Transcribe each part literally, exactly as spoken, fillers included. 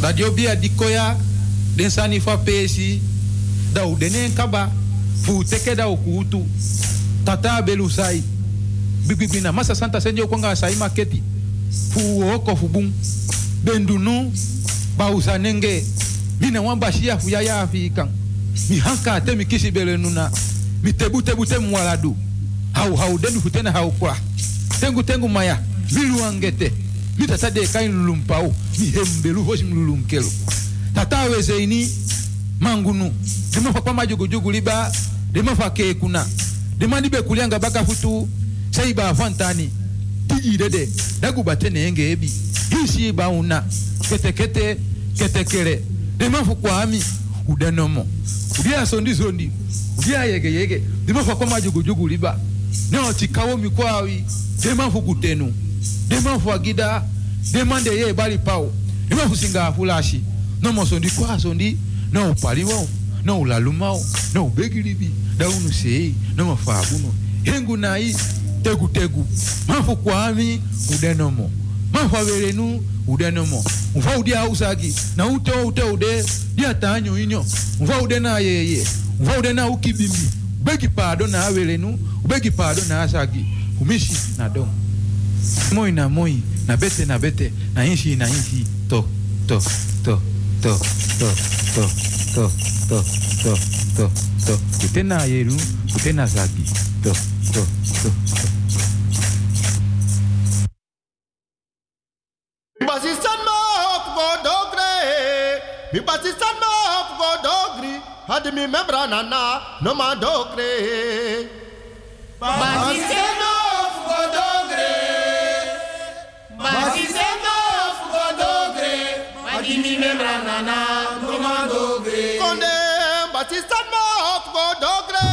dat je bij de koya den sani fa pesi dat u denen kaba fu teke da ukutu tata belusai bibibina masa santa senjo konga sai maketi fu oko fu bum bendunu ba usanenge mina wamba shia fu ya ya afikan mi hanka te mi kisi belenuna mi tebu tebu te mwaladu hau hau denu futena hau kwa tengu tengu maya bilu angete mi tata de kain lulumpao mi hembelu hoji mlulunkelo tata wezeini mangunu dema fa kwa majugu jugu liba dema fa kekuna dema libe kulianga baka futu saiba afantani tiji dede dagu batene enge ebi hisi ba una kete kete kete kere dema fu kwa ami udenomo udia sondi sondi udia yege yege dema fa kwa majugu jugu liba neo chikawo mikwawi dema fu kutenu dema fu agida dema de ye bali pao dema fu singa fulashi nomo sondi kwa sondi no paliwo no lalumao no begilibi daunu sei no mafabuno hengu nai tegu tegu mafu kwami udenomo mafu averenu udenomo mfa udia usagi na ute ute ude dia tanyo inyo mfa udena yeye mfa udena ukibimi begi pardon na averenu begi pardon na asagi umishi na don moi na moi na bete na bete na inshi na inshi to to to to to to to to to to to utena yeru utena zagi to to to mi basistan ma hop go dogre mi basistan ma hop go dogri had mi membra nana no ma dogre basistan ma hop go dogre basistan ma hop go dogre had mi membra nana no ma dogre konde basistan ma hop go dogre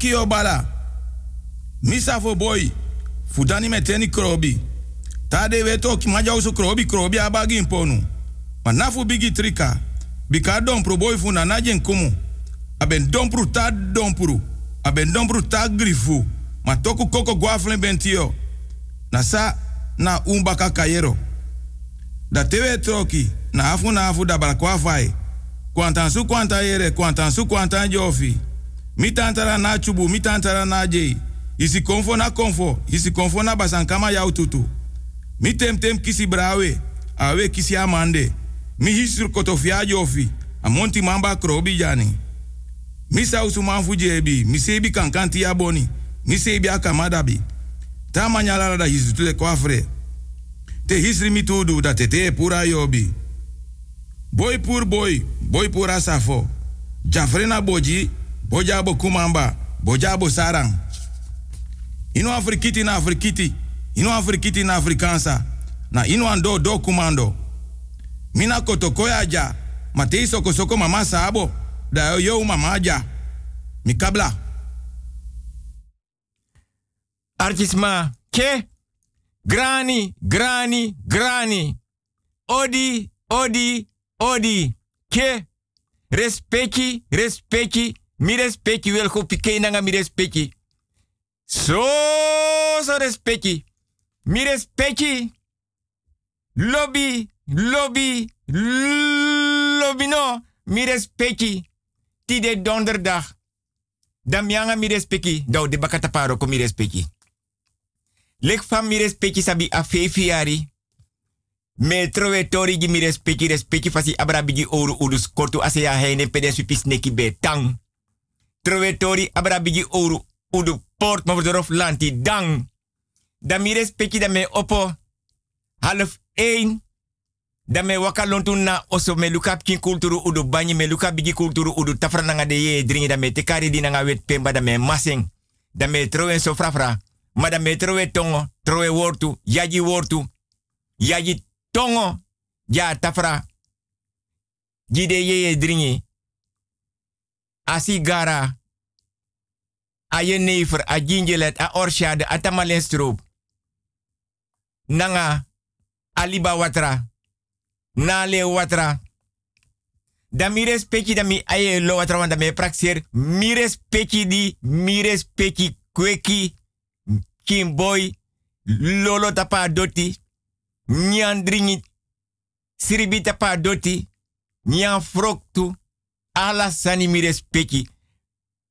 Makio bala. Misa for boy. Fudani meteni krobi. Tade weto ki majausu krobi krobi abagi imponu. Manafu bigi trika. Bika dompru boy funa najen kumu. Aben dompru ta dompru. Aben dompru ta grifu. Matoku koko guaflen bentio. Nasa na umbaka kayero. Da tewe troki. Na afu na afu da balakwa fai. Kwantansu kwanta yere, kwantansu kwanta jofi. Mitantara na chubu, mitantara na jei. Isi konfo na konfo, isi konfo na basankama ya ututu. Mi temtem kisi brawe, awe kisi amande. Mi hisur kotofia jofi, amonti mamba krobi jani. Mi sausu manfu jebi, mi sebi kankanti ya boni. Mi sebi akamadabi. Ta manyalala da hisutule kwafre. Te hisri mitudu da tete pura yobi. Boy pour boy, boy pour asafo. Jafrena boji, bojabo kumamba, bojabo sarang. Ino afrikiti na afrikiti, ino afrikiti na afrikansa, na ino ando do kumando. Mina kotokoya ja, matei soko soko mama sabo, da yo mama ja. Mikabla. Artisma, ke? Grani, grani, grani. Odi, odi. Odi, ke, respecti, respecti, mi respecti, wel go pike nanga mi respecti. So, so respecti, mi respecti, lobby, lobby, lobby no, mi respecti, tide donderdag, damianga mi respecti, dou de bakataparo ko mi respecti. Lek fam mi respecti sabi a fefiari. Metro etori gi mi respecti respecti fasi abrabigi oru udus kortu aseya heine pedensu pisneki betang. Trovetori abrabigi oru udu port maverdorof lanti dang. Da mi respecti da me opo half een. Da me wakalontu na oso me lukapkin kulturu udu banyi me lukabigi kulturu udu tafrananga de ye dringi da me tekari di nanga wet pemba da me masing. Da me trowe sofrafra. Ma da me trowe tongo, trowe wortu, yaji wortu, yaji Tongo, ja tafra, jide yeye dringi, asigara, a je never, a gingelet, a orshade, a tamalenstrop, nanga, aliba watra, nale watra, da mi respecti da mi aye lo watra wanda me praxer, mi respecti di, mi respecti kweki, kimboy, lolo tapa doti, Nyan dringit, siribita pa doti, nyan froktu, ala sani mi respecti.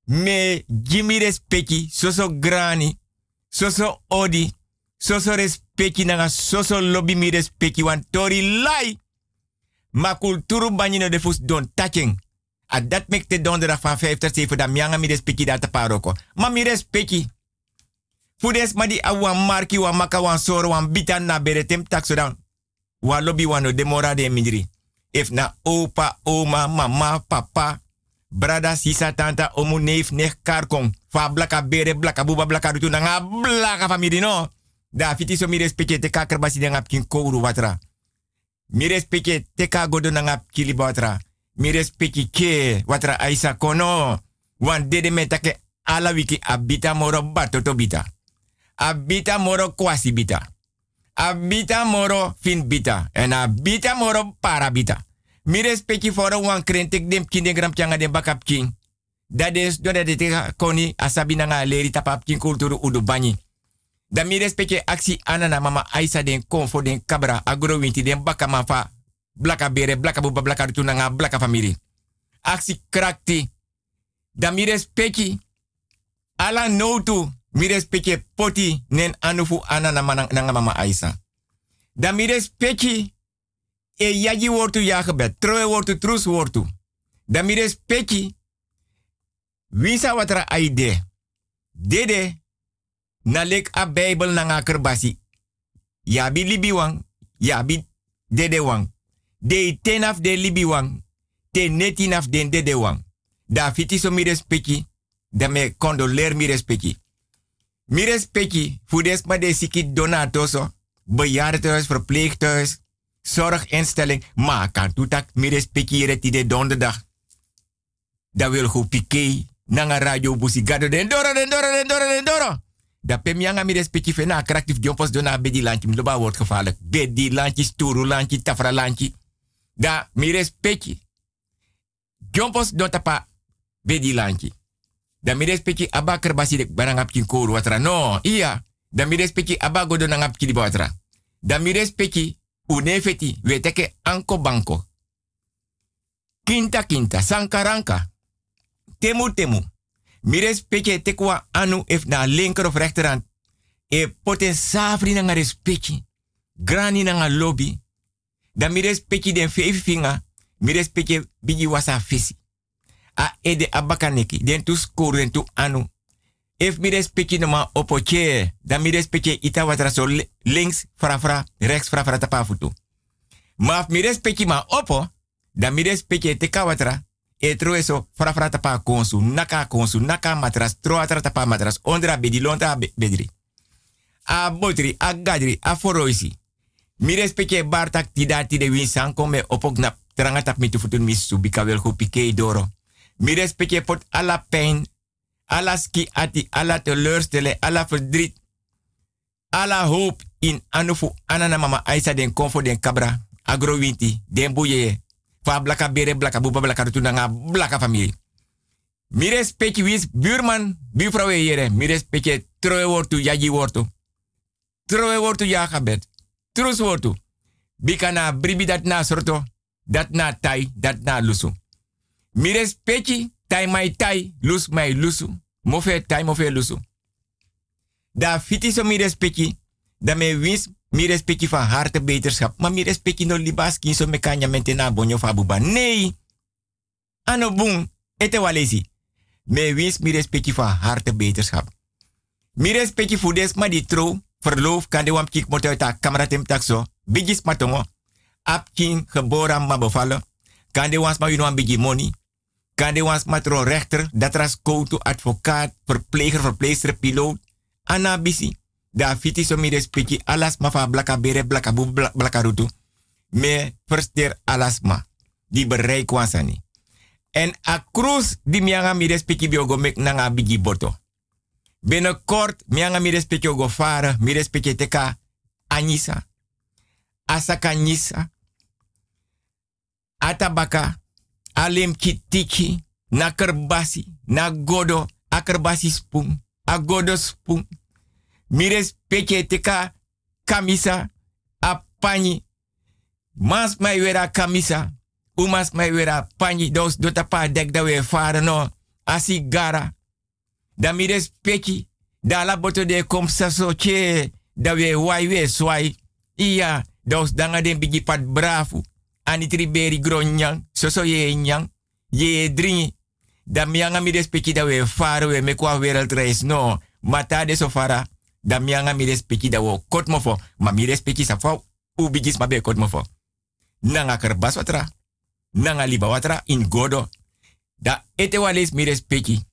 Me gimi respecti, soso grani, soso odi, soso respecti nanga soso lobby mi respecti. Wan tori lai, ma kulturu banyino de fus don taking. A dat mekte donderdag van vijf tot zeven, dan mianga mi respecti dat taparoko. Ma mi respecti. Fudes ma di awan marki, wan maka, wan soro, wan bitan na beretem takso down. Wan lobby wano demora de mindri. If na opa, oma, mama, papa, brada, sisa, tanta, omu, neef, nech, karkong. Fa blaka bere, blaka buba, blaka rutu, nanga blaka famiri no. Da fiti so mi respecte teka kerbasi nanga pkin kouru watra. Mi respecte teka godo nanga pkiliba watra. Mi respecte ke watra aisa kono. Wan dede metake ala wiki abita moro batoto bita. Abita moro kwasi bita. Abita moro fin bita. En abita moro para bita. Mi respecti for wan krentek dem kin den gram tianga den bakap king. Dat is doordat de koni asabi nanga leri tapap king kulturu udu banyi. Da mi respecti aksi anana mama aisa den konfo den kabra agrowinti den bakamafa. Blaka bere, blaka buba, blaka rutu nanga, blaka famiri. Aksi krakti. Da mi respecti ala notu. Mi respecti poti nen anufu ana na manang na mama Aisa. Da mi respecti e yagi wortu yagebed, troe wortu trus wortu. Da mi respecti wisa watra aide. Dede na lek a Bible na nga kerbasi. Ya bi libi wang, ya bi dede wang. De tenaf de libi wang, te netinaf den dede wang. Da fiti so mi respecti, da me kondoler mi respecti. Mi respecti voor desma de siki donatoso, bejaardenhuis, verpleeghuis, zorginstelling, maar kan toetak mi respecti reti de donderdag. Dat wil goed piqué, Nanga radio busi gado dendoro dendoro dendoro dendoro. Da pemianga mi respecti fe na kractief dionpos dona bedi lanchi. Mloba wordt gevaarlijk. Bedi lanchi, sturu lanchi, tafra lanchi. Da mi respecti. Dionpos don tapa bedi lanchi. Da mi respecti abaker basidek barangapkin koru watra. No, iya. Da mi respecti abago donangapkin di watra. Da mi respecti unefeti weteke anko banko. Kinta kinta, sankaranka. Temu temu. Mi respecti tekwa anu ef na linker of rechterhand. E potensafri nanga respecti. Grani nanga lobby. Da mi respecti den vijf vinger. Mi respecti bigi wasa visi. A ede abakaneki. Den tu skoru den tu anu. Ef mi respecti nama opoche. Da mi respecti ita watra so links frafra, rechts frafra tapafutu. Ma af mi respecti ma opo. Da mi respecti teka watra. Etro eso, frafra tapa konsu, naka konsu, naka matras, troatra tapa matras, ondra bedi, lonta bedri. A botri, a gadri, a foroisi. Mi respecte bartak tidati de winsan kome opognap, trangatap mitu futun misu, bikawel hupike doro. Mi respecte pot ala pijn, ala ski ati, ala teleurstele, ala verdriet. Ala hoop in anufu anana mama aisa den konfo den kabra, agrowinti, den boyeye. Fa blaka bere blaka buba blaka rutundanga blaka familie. Mi respecti wis buurman, buurvrouw jere. Mi respecti troe wortu, jaji wortu. Troe wortu jagabed. Trus wortu. Bika na bribi dat na sorto, dat na tai, dat na lusu. Mi respecti tai mai tai, lus mai lusu. Mofe tai, mofe lusu. Da fiti so mi respecti, da me wins. Mi respecti van harte beterschap. Maar mi respecti no libaski so mekanya mentena bonyo fabuba. Nee. Ano boom. Ete walezi. Me wins mi respecti van harte beterschap. Mi respecti voor desma di tro. Verloof kan de wampkik motel ta kameratem takso. Bigis matongo. Apkin geboran ma bevallen. Kan de wansma wino ambigi money. Kan de wansma tro rechter. Datras koutu advocaat. Verpleger, verpleegster, piloot. Anabisi. Da fiti so mi respecti alas ma fa blaka bere blaka bu blaka rutu. Me verster alas ma. Di bereik wansani. En a cruz di mianga mi respecti biogo mek nanga bigi boto. Binnenkort mianga mi respecti ogo fara. Mi respecti teka anisa. Asaka nisa. Atabaka. Alem kitiki. Na kerbasi. Na godo. A kerbasi spum. A godo spum. Mi respecti teka kamisa apanyi. Mas mai wera kamisa. Umas mai wera panyi. Dos dotapa dek da we fara no. Asigara. Da mi respecti. Da la boto de komsa so che. Da we wai we swai. Iya. Dos danga den bigi pat brafu. Anitri beri gronyang. Soso ye nyang. Ye dringi. Da mianga mi respecti da we fara we mekwa wereld reis no. Mata de sofara. Da mianga mi respecti da wo kot mofo. Ma mi respecti sa fau. U bigis ma be kot mofo. Nanga kerbas watra. Nanga liba watra in godo. Da etewales mi respecti.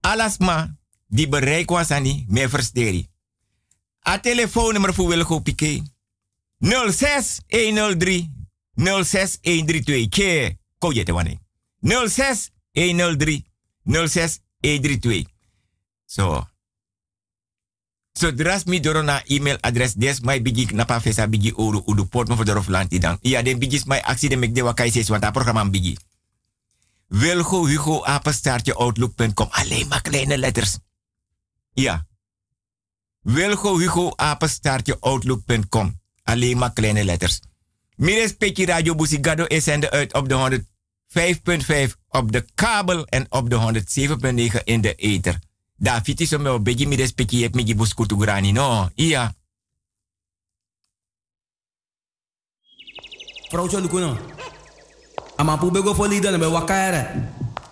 Alas ma di bereik wasani me versteri. A telefoonnummer voor Wilgo Piqué. nul zes een nul drie nul zes een drie twee. Ke kou je te wane. nul zes een nul drie nul zes een drie twee. Zo. Zodra mi doro na e-mailadres des mai bigi napa fesa bigi oru udu port mo fodoro flanti dan. Ia den bigis mai accident mek de wakai ses wanta programma bigi. Wilgo Hugo apenstaartje outlook punt com. Alleen maar kleine letters. Ja. Wilgo Hugo apenstaartje outlook punt com. Alleen maar kleine letters. Mi respecti Radio Busigado is zender uit op de honderd vijf komma vijf op de kabel en op de honderd zeven komma negen in de ether. Da fiti so me obegi mi respecti ep mi gibus kutu grani no. Iya. Froucho lukuno. Ama pu bego fo lida na be wakaere.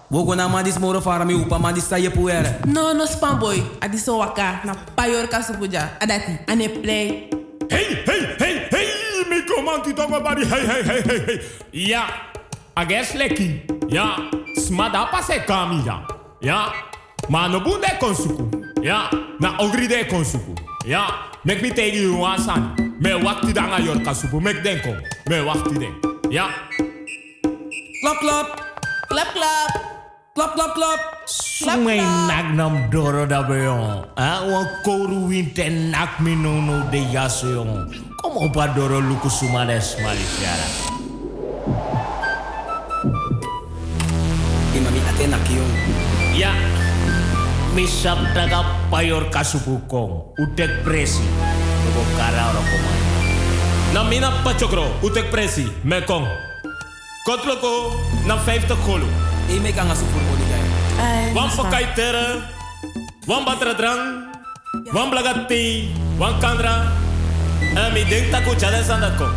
Wo gona ma dis moro fara mi upa ma dis saye puere. No no spam boy. Adiso waka na payor kasupuja. Adati ane play. Hey hey hey hey mi komanti tongo bari hey hey hey hey hey. Ya. Ages leki. Ya. Smada pase kami ya. Ya. Maar no boende konsuku, ja, na ogride konsuku, ja. Mek mi tegi yuwasan, me wakti danga yorka supu, mek denko, me wakti den, ja. Klap klap, klap klap. Klap, klap, klap. Sumai nak nam doro dabeon. Ah, wan koru winte nak minono de yaseon. Kom op adoro luku sumales malifiara. Imami atena kion. Ya. Misap daga payor kasupukong. Utek presi. Obo kara rokoman. Namina pachokro. Utek presi. Mekong. Kotloko na vijftig golu. Ik ben een soort van pakkeiter, van batradrang, van blagatti, van kandra. En ik denk dat ik het aan de kop.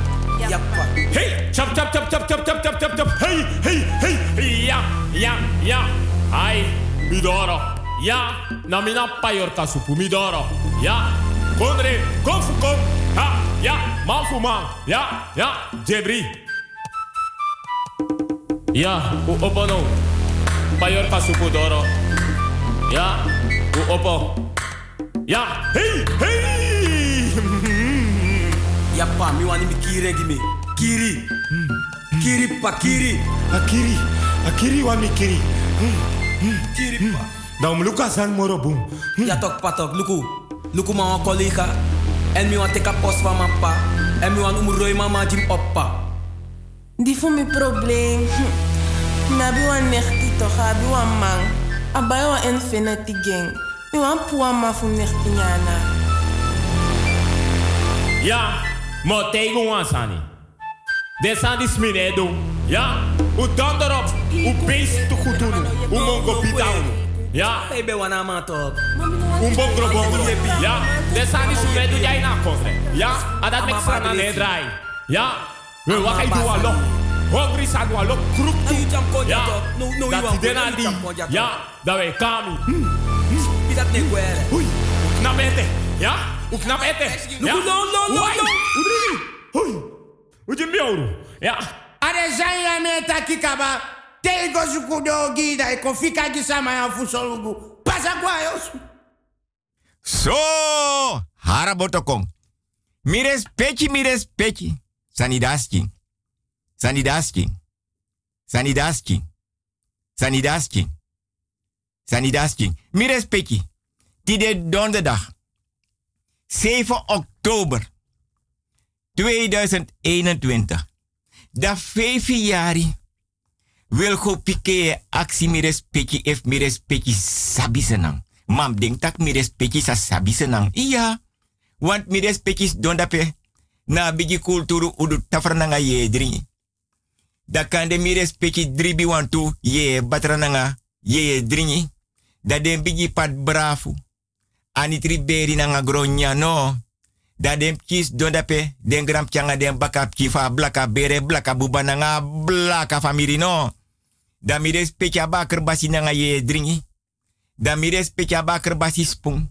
Hey, chap, chap, chap, chap, chap, chap, chap, chap, chap. Hey, hey, hey. Ja, ja, ja. Hai, midoro. Ja, namina payorka supu, midoro. Ja, kondre, kom, kom. Ja, ja, man voor man. Ja, ja, Jebri. Ja, u opo no. Payor kasupu doro. Ja, u opo. Ja, hey, hey. Ja pa, mi wani mi kiri gimi. Kiri. Kiri pa, kiri. Akiri. Akiri wani kiri. Kiri pa. Daum luka san moro boom. Ja tok patok, luku. Luku mama kolika. En mi wani teka post van ma pa. En mi wani umuroi mama jim oppa. Die voor mijn probleem. Nabi wan nechti toch, abi wan man. Abai wan infinity gang. Mi wan puama voor nechti nyana. Ja, maar tegen wan sani. Desan die smine doen. Ja, u dan erop. U beest te goed doen. U mongo bidown. Ja. Ik ben wan ama toch. U bongro bongro. Ja, desan die smine doen jij na kofre. Ja, adat mek sana ne draai. Ja. We wat hij doet allo, hongri zijn allo, kroep toe, ja, dat die dena die, ja, dat wij kami, is dat niet waar? Hui, knap eten, ja, knap eten, ja, hui, hui, hoe je miauw, ja. Are zijn ja net dat ik kaba, tegen ons kudogi dat ik koffie aan samen aan voetsolugu, pas aan guayos. Zo, harabotokong, mires peci, mires peci. Sanidaski, Sanidaski, Sanidaski, Sanidaski, Sanidaski. Mi respecti, dit donderdag, zeven oktober tweeduizend eenentwintig. Da vijf jari wil go pikee actie mi respecti ef mi respecti sabisenang. Mam denk tak mi respecti sa sabisenang. Iya, want mi respecti dondape. Na bigi kulturu udu tafrananga ye dri. Da kande mi respecti dribi wantu ye batrananga ye dri. Da den bigi pat brafu. Anitri beri nanga gronya no. Da den kis dondape den gram changa den baka kifa blaka bere blaka bubananga blaka famiri no. Da mi respecti abakr basi nanga ye dri. Da mi respecti abakr basi spung.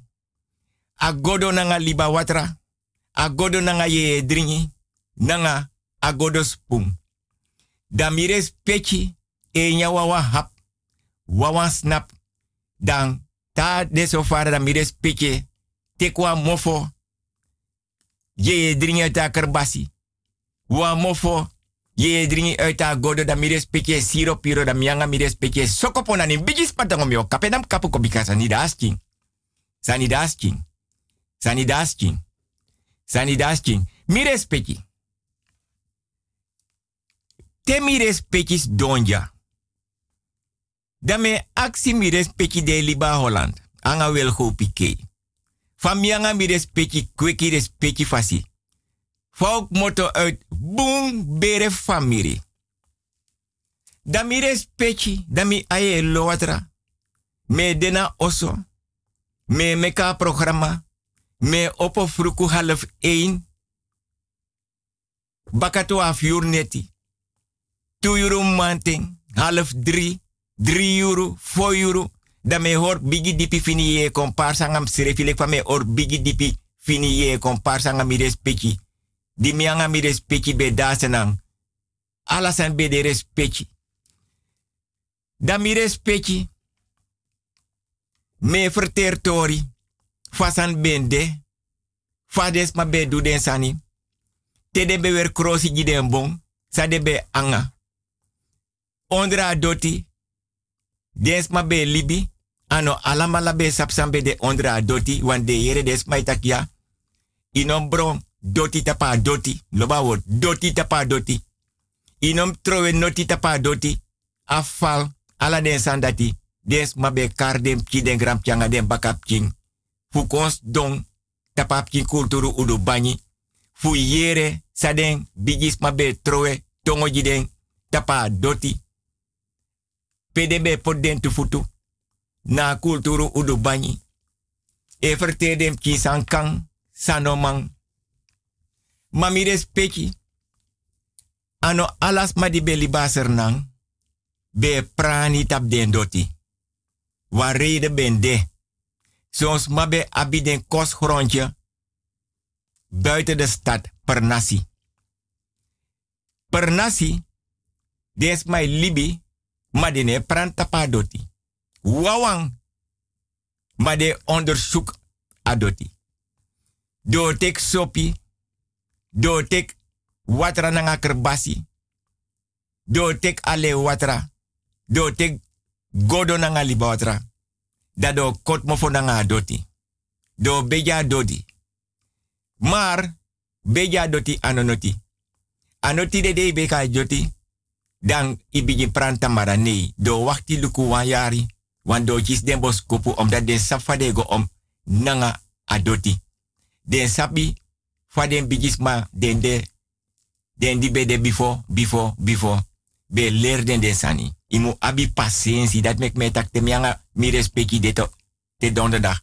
Agodo nanga liba watra. Agodo nanga ye dringi, nanga agodo spum. Da mi respecti e nya wawa hap, wawa snap. Dan ta desofara da mi respecti tekwa mofo, ye dringi uit a kerbasi. Wa mofo, ye dringi uit a godo da mi respecti siro piro da mianga mi respecti sokopona ni bigis patangom yo. Kapedam kapu kobika sanidasking, sanidasking, sanidasking. Sanidasking, mi respecti. Te mi respectis donja. Dame aksi mi respecti de liba Holland. Anga wel go pike. Famianga mi respecti kweki respecti fasi. Volk motto uit boom bere famiri. Dami respecti, dami aye loatra. Me dena oso. Me meka programma. Me opo fruku half een. Bakato af jurneti. Two euro manting. Half drie. Drie euro. Four euro. Da me hoor bigi dipi fini ye komparsangam serefilek van me hoor bigi dipi fini ye komparsangam mi respecti. Di mianga mi respecti be dasenang. Alasan be de respecti. Da mi respecti. Me verteer tori. Fasan bende, fades ma be du den sani, tede be wer krosi gi den bon, sade be anga. Ondra doti, Des ma be libi. Ano alama la be sapsambe de ondra doti. Wan de yere des ma itakia. Inom bron doti tapa doti. Loba word doti tapa doti. Inom trowe noti tapa doti. Afal ala den sandati. Des ma be kardem ki den gram tianga den bakap king. Fukons don tapa king kulturu udu banyi. Fu yere saden bigis ma be trowe tongo jiden tapa doti. P D B pot den tu futu. Na kulturu udu banyi. Everte dem ki sankang sanomang. Mami respecti. Ano alas madi beli baser nang. Be prani tap den doti. Warede ben de. Soms mabe abi den kostgrondje. Buiten de stad per nasi. Per nasi. Des mai libi. Madene pranta padoti. Wawang. Made onderzoek adoti. Dotek sopi. Dotek watra nanga kerbasi. Dotek ale watra. Dotek godo nanga liba watra. Dado kotmofo nanga adoti. Do beja dodi. Maar beja doti anonoti. Anoti de dei beka joti. Dan ibigin pranta maranei. Do wakti luku wanyari. Wan do jis den bos kopu. Omdat den sap fadego om nanga adoti. Den sapi faden bigis ma den de. Den di be de before, before, before. Be leer den den sani. Imu abi pasensi. Dat mek me tak tem yanga mi respecti de to. Te donderdag.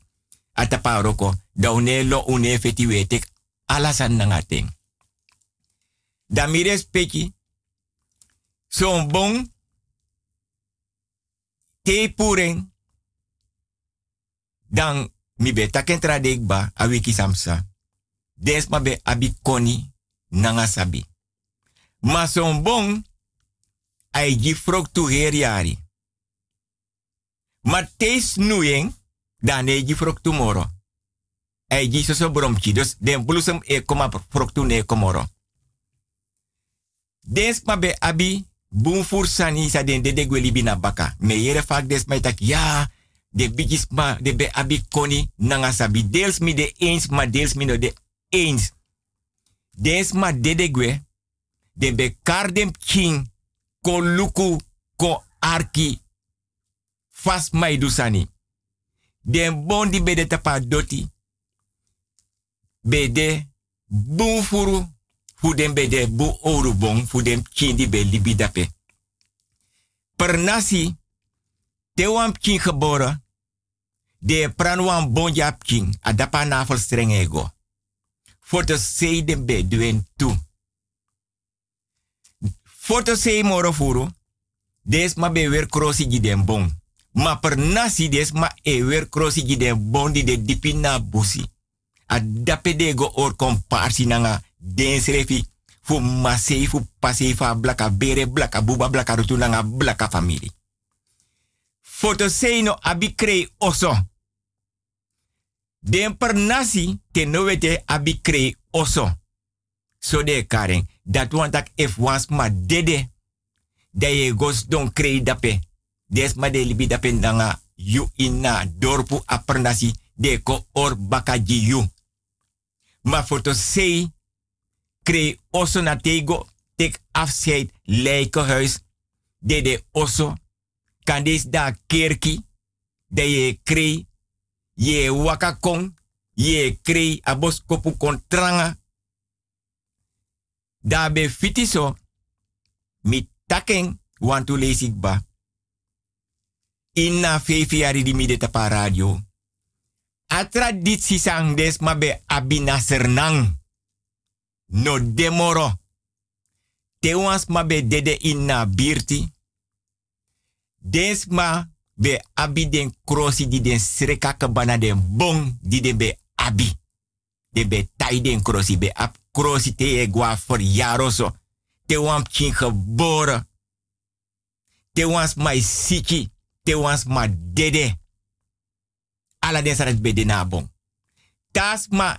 Atapa roko. Da une lo une feti wetek. Alasan nanga ten. Da mi respecti. Zo'n bon, te puren, dan mi be taken tradekba a wiki samsa. Des ma be abi koni nanga sabi. Ma zo'n bon, ai gifrok tu heriari. Ma te snoeien, dan ai gifrok tu moro. Ai gisoso bromki, dus den blusem e koma frok tu ne komoro. Des ma be abi Boom voor sani sa den dede gwe libi na baka. Me yere fak des ma itak ya. De bigis ma de be abi koni nanga sabi. Deels mi de eens ma deels mi no de eens. Deels ma dede gwe. De be kardem king. Ko luku ko arki. Fas ma idu sani. Den bon di be de tapa doti. Be de boom furu. Fudem be de bu oru bon, fudem kindi be libi dape. Per nasi, te wan pkin geboren, de pran wan bon ja pkin, adapa navel streng ego. Foto sei den be duen tu. Foto sei moro furu, des ma be weer krosi giden bon. Ma per nasi des ma e weer krosi giden bon di de dipi na busi. Adape de go or komparsi nanga. Densrefi fu masei fu pasei fa blaka bere blaka buba blaka rutunanga blaka family. Foto seino abikrei oso. Den per nasi te nowete abikrei oso. So de karen, dat want tak ef wans ma dede. Daye gos don krei dape. Des ma de libi dape nanga yu ina dorpu aper nasi de ko or baka ji yu. Ma foto sei. Kree osso na tego, tek afscheid, lijkenhuis. Dede osso, kan deze da kerki. De je kree, je waka kon, je kree abos kopu kontranga. Da be fitiso, mi taken wantu leesik ba. Inna fefiari di mide tapa radio. A traditie sang des ma be abina sernang. No demoro. Te wans ma be dede in na birti. Des ma be abi den krosi di den srekake bana den bong di den be abi. De be tai den krosi be ab krosi te e gwa for yaroso. Te wans kin geboren. Te wans ma siki. Te wans ma dede. Ala den sarat be de na bong. Tas ma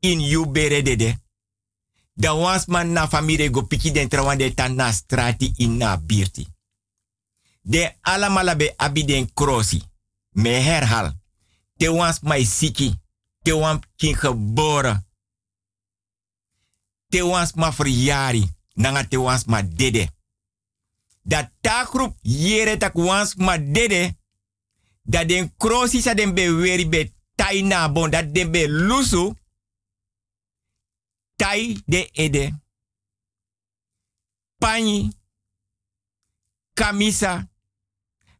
in you bere dede. Da wans man na famire go piki den trawan de tan na strati in na birti. de alamalabe abiden krosi. Me herhal. Te wans mai siki. Te wans kin geboren. Te wans ma verjari. Nanga te wans ma dede. Dat ta groep jere tak wans ma dede. Dat den krosi sa den be weri be tai na bon. Dat den be lusu. Tai de ede. Pani. Kamisa.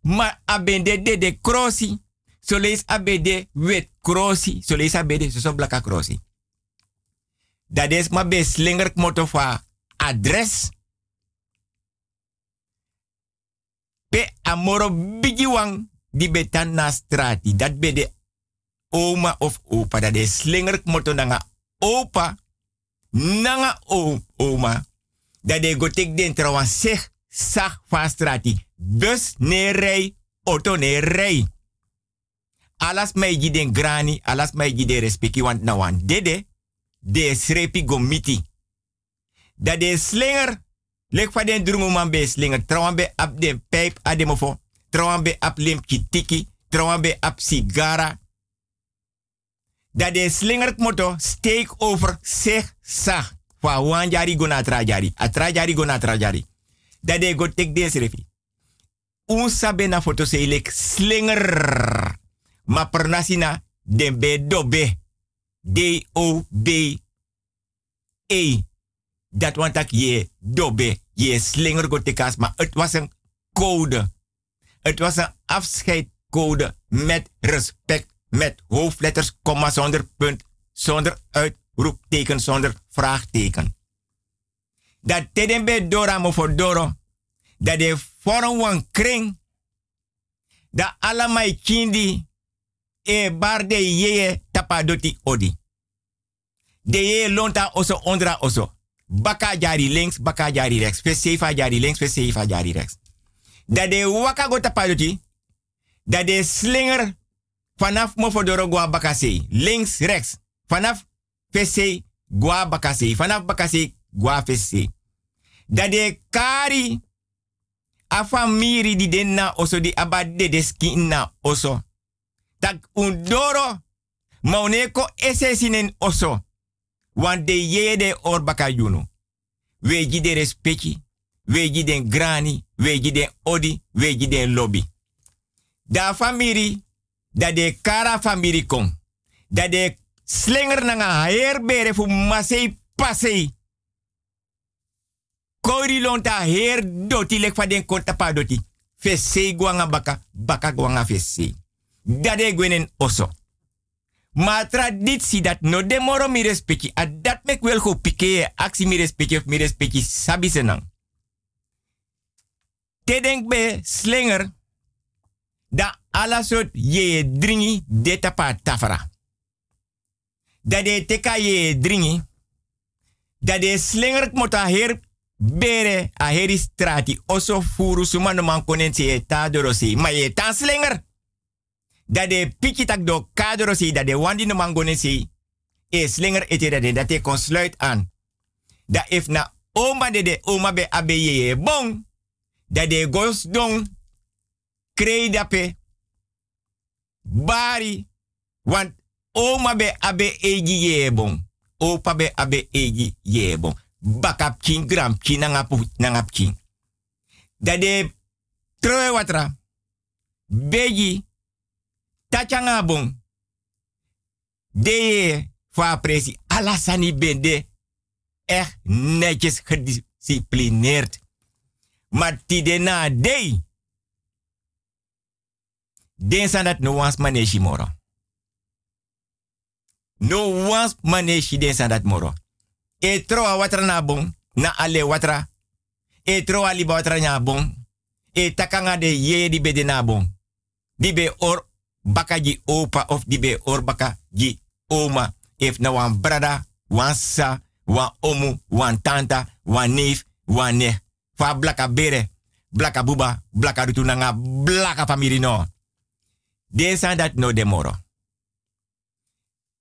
Maar abende de de krosi. Zo lees abende wet krosi. Zo lees abende zo blaka krosi. Dat is maar beslinger motto van adres. Pe amoro bigiwang die betan na strati. Dat be de oma of opa. Dat is slinger motto nanga opa. Nanga oma. Dat de gotek den trouwens zeg. Sag van strati. Bus ne rij, auto ne rij. Alas mij giden grani, alas mij giden respecti, want na wan dede, de srepi gomiti. Dat de slinger, lek van den drumman be slinger, trouwan be ap den pijp ademofo, trouwan be ap limp kitiki, trouwan be ap sigara. Dat de slinger motto, steek over, zeg, sag. Van wan jari gona trajari, atrajari gona trajari. Dat de go tek den srepi. Unsa bena foto seilek slinger. Ma pernasina den be dobe. D O B E. Dat want tak je dobe. Je slinger go tekas. Maar het was een code. Het was een afscheidcode. Met respect. Met hoofdletters, komma, zonder punt. Zonder uitroepteken. Zonder vraagteken. Dat te den be dora mo for doro. Dat de vorm wan kring. Dat alamai kindi. E bar de yeye tapadoti odi. De yeye lonta oso ondra oso. Baka jari links, baka jari rechts. Vesefa jari links, vesefa jari rechts. Dat de waka go tapadoti. Dat de slinger. Vanaf mofodoro gwa bakasei. Links, rechts. Vanaf vesei gwa bakasei. Vanaf bakasei gwa vesei. Dat de kari. Afamiri di denna oso di abade deski na oso. Tak undoro mauneko esesinen oso. Want de yede or bakayuno. Weji de respecti. Weji den grani. Weji den odi. Weji den lobby. Da famiri. Da de kara famiri kon. Da de slinger nanga herbere fu masei pasei. Kori lonta her doti lek faden konta pa doti. Fese guanga baka, baka guanga fese. Dade gwenen oso. Ma traditie dat no demoro mi respecti. A dat mek wel go pikee. Aksi mi respecti of mi respecti sabi senang. Te denk be slinger. Da ala soort ye dringi de tapa tafara. Dade teka ye dringi. Dade slinger kmota her. Bere a heri strati oso furu suma no man konensi e tadorosi. Ma ye tan slinger. Dat de pikitak do kadorosi. Dat de wandi no man konensi. E slinger ete dat de dat de kon sluit aan. Dat if na oma de de oma be abe ye bon. Dat de gos don. Krei dape. Bari. Want oma be abe egi ye bon. Opa be abe egi ye bon. Bakap king gram king nangaput nangap king. Dade troe watra. Beji tachangabong. De fa presi alasani bende echt netjes gedisciplineerd. Maar tidena dei. Den sanat no wans maneshi moro. No wans maneshi den sanat moro. E troa watra na bon, na ale watra. E troa liba watra na bon. E takanga de ye di be de na bon. Di be or baka ji opa of di be or baka ji oma. If na wan brada, wan sa, wan omu, wan tanta, wan neef, wan ne. Fa blaka bere, blaka buba, blaka rutunanga, blaka famiri no. Desan dat no demoro.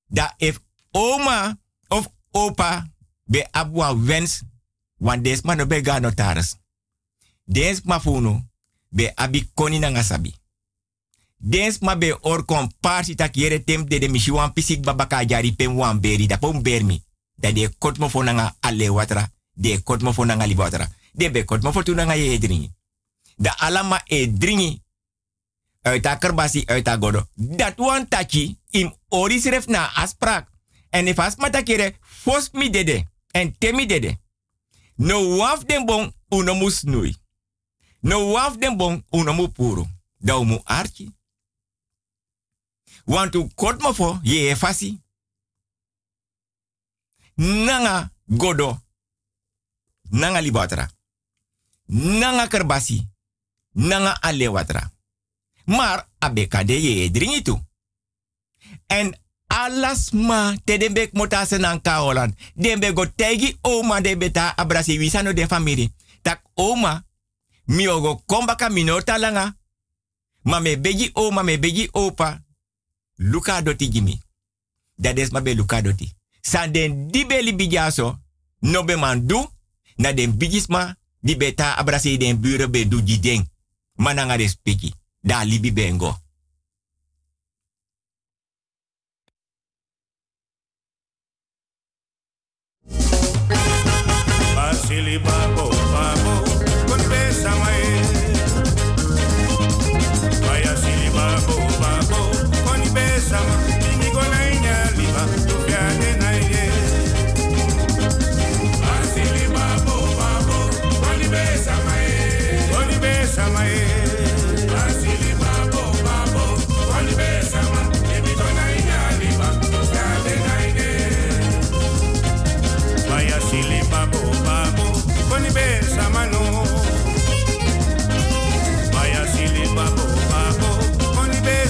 Da if oma of opa. Be abwa wens, want deze man no be ga notaris. Deze man funo, be abi koni na ngasabi. Dens ma be or komparsi tak yere tem de de mishi wan pisik babaka jari pem wan beri da pom bermi. Da de kot mo fonanga ale watra. De kot mo fonanga li watra. De be kot mo fortunanga ye edringi. Da alama edringi. Uita kerbasi, uita godo. Dat wan taki im orisref na asprak. En if asma takere fos mi dede. En temi dede. No waf den bon unomu snui. No waf den bon unomu puro. Da umu arki. Want u kot mo fo ye fasi. Nanga godo. Nanga libatra. Nanga kerbasi. Nanga alewatra. Maar abekade ye dringi tu. En alasma te dembek motase nan kaolan. Dembe go tegi oma de beta abrasi wisano de famiri. Tak oma miogo kombaka minota langa. Ma me begi oma me begi opa. Luka doti gimi. Dades ma be luka doti. San den dibe li bijaso. No be mandu. Na den bigisma di beta abrasi den bure be du jideng. Mananga de spiki. Da libi bengo. Basili babo babo con pesa mae. Vaya sili babo babo con pesa mae. Ni golaina liba tu piane naie. Basili babo babo con pesa mae. Con pesa mae.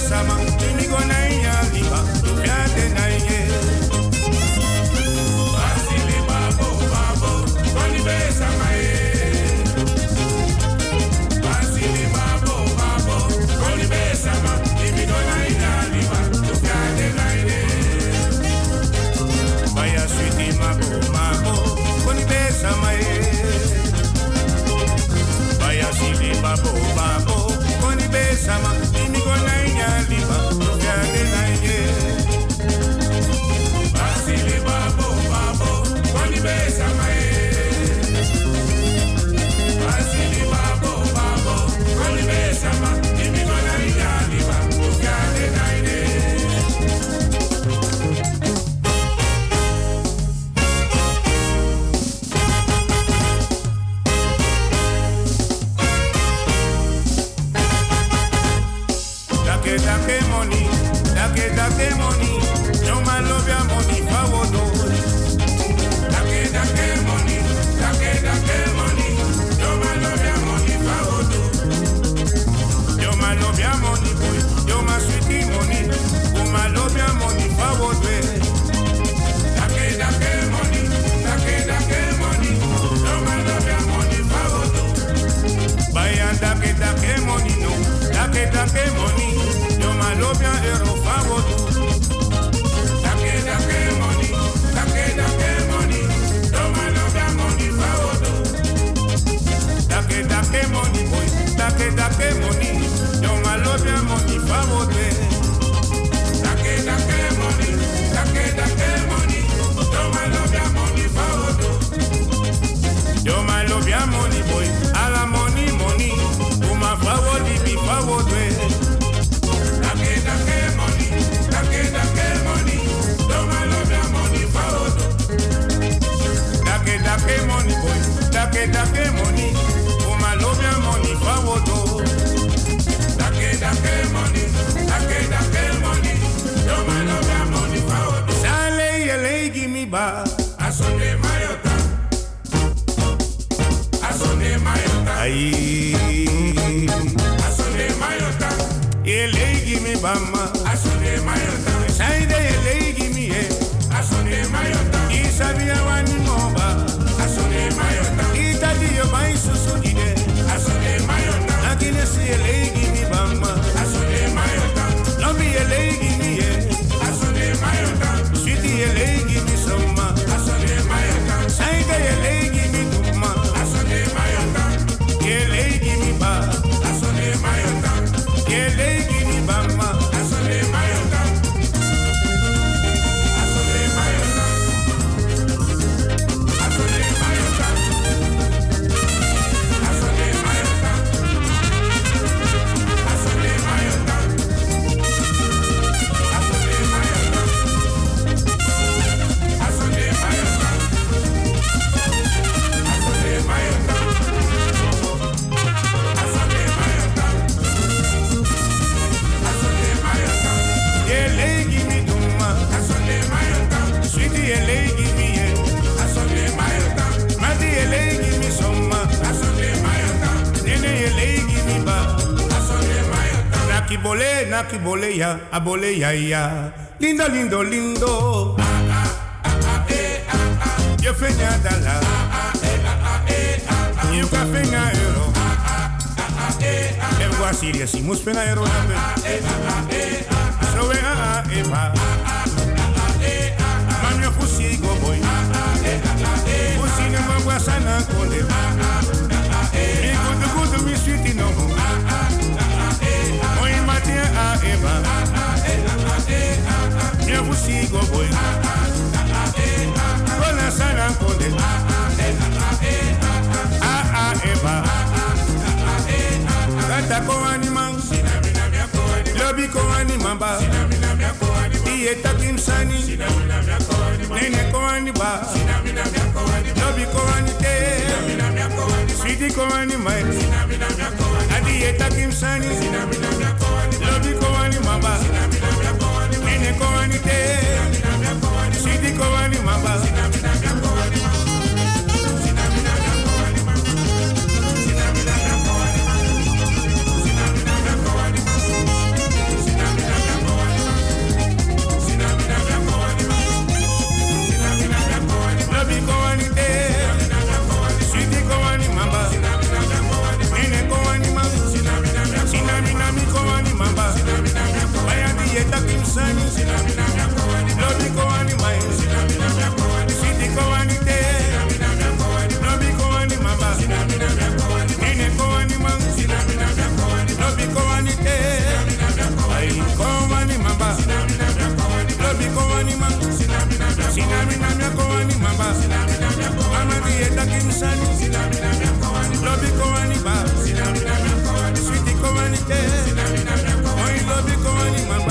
Sama tini gona ya liba tu piate na ye basile babo babo boni besa mae basile babo babo boni besa ma tini gona ya liba tu piate na ye vaya suiti babo babo boni besa mae vaya suiti babo babo boni besa ma I na ki boleya, a boleya ya. Lindo, lindo, lindo. Ah, ah, ah, ah, eh, ah, ah. Yo fenya dala. Ah, ah, eh, ah, ah, eh, ah, ah. You ka fenya euro. Ah, ah, ah, ah, eh, ah, ah. Ergo a Siria si mus fenya euro. Ah, ah, eh, ah, ah, eh, ah, ah. So we ah, ah, eh, ah, ah, ah, eh, ah, ah. Man yo fusi go boy. Ah, ah, eh, ah, ah, eh, ah. Fusi ne ma wa sana konde. Ah, ah, ah, eh, ah. Me go to go to me sweetie no more. Ah, ah, ah, eh, ah. Oy matin ah, eh, ah, ah. Eu vou se gogoy, olha Sara Conde, ah ah Eva, canta com animal, lobby com animamba, dieta kimsani, nene com animba, lobby com anite, sweetie com animai, a dieta kimsani, lobby com animamba. Nene kowani te, sidi kowani mamba. Lobi kowani te, sidi kowani mamba. Nene kowani mamba, sinami nami kowani mamba. Eta kimsani, lobi kowani mai, sidi kowani te, lobi kowani mamba, nene kowani mang, lobi kowani te, ai kowani mamba, lobi kowani mang, sinami namya kowani mamba, amadi eta kimsani, lobi kowani ba, sidi kowani te. Love you, Kowani, mama.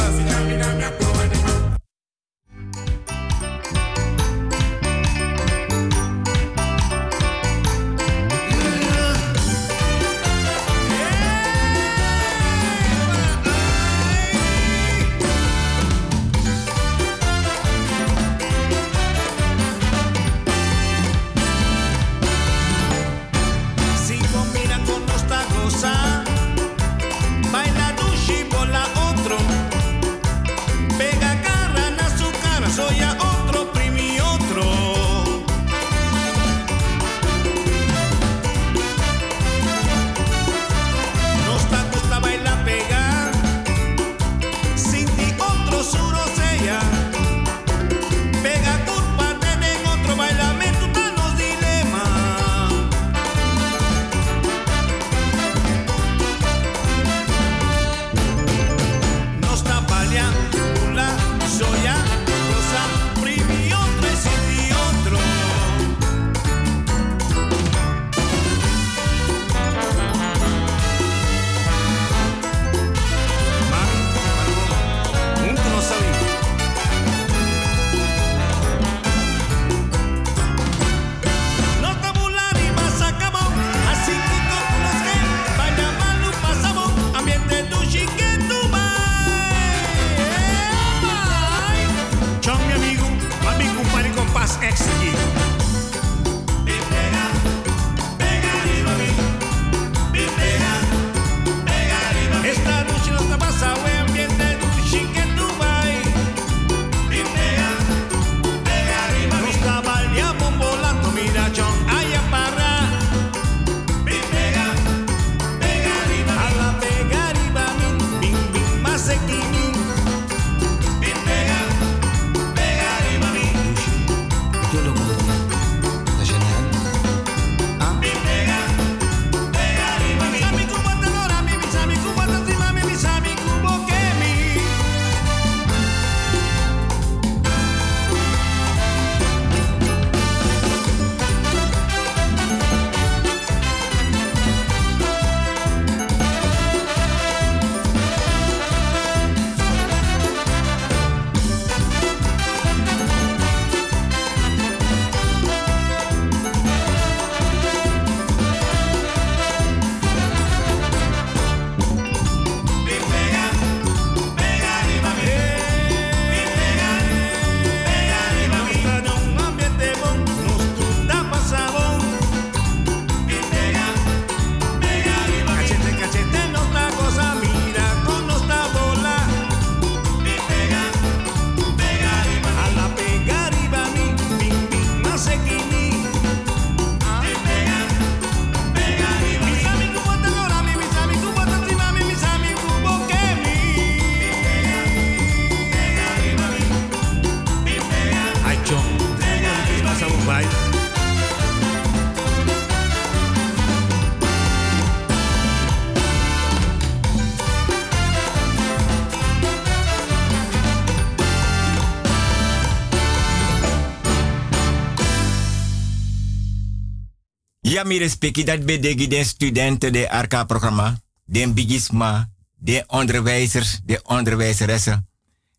Ja, mi respecti dat bedegi den studenten de A R C A-programma, den bigisma, de onderwijzers, de onderwijzeressen.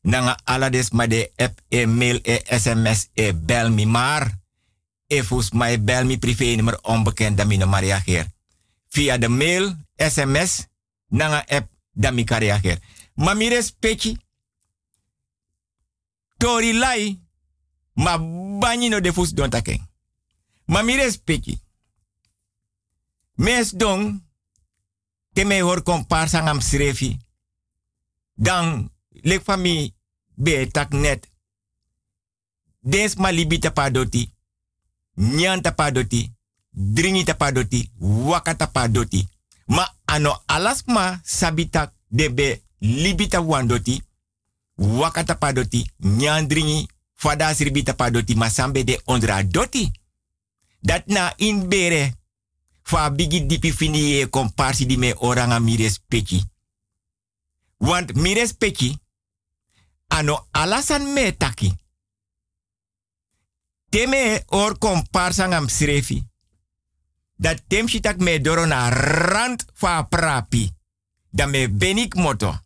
Nanga alades ma de app, e mail, e sms, e bel mi maar. E volgens mij bel mi privé-nummer onbekend dat mi no maar reageer. Via de mail, sms, nanga app dat mi kan reageer. Ma mi respecti. Tori lai, ma bani no de fus don taken. Ma mi respecti. Mes don, te me hoor compaar sangam srefi. Dan, lek van mi be tak net. Des ma libita padoti. Nyanta padoti. Dringita padoti. Wakata padoti. Ma ano alasma sabitak debe libita wandoti. Wakata padoti. Nyandringi. Fada sribita padoti. Masambe de ondra doti. Dat na in bere. Fa bigi dipi fini e komparsi di me oranga mi respecti. Want mi respecti. Ano alasan me taki. Teme or komparsa ngam srefi. Dat tem shitak me doro na rand fa prapi. Da me benik moto.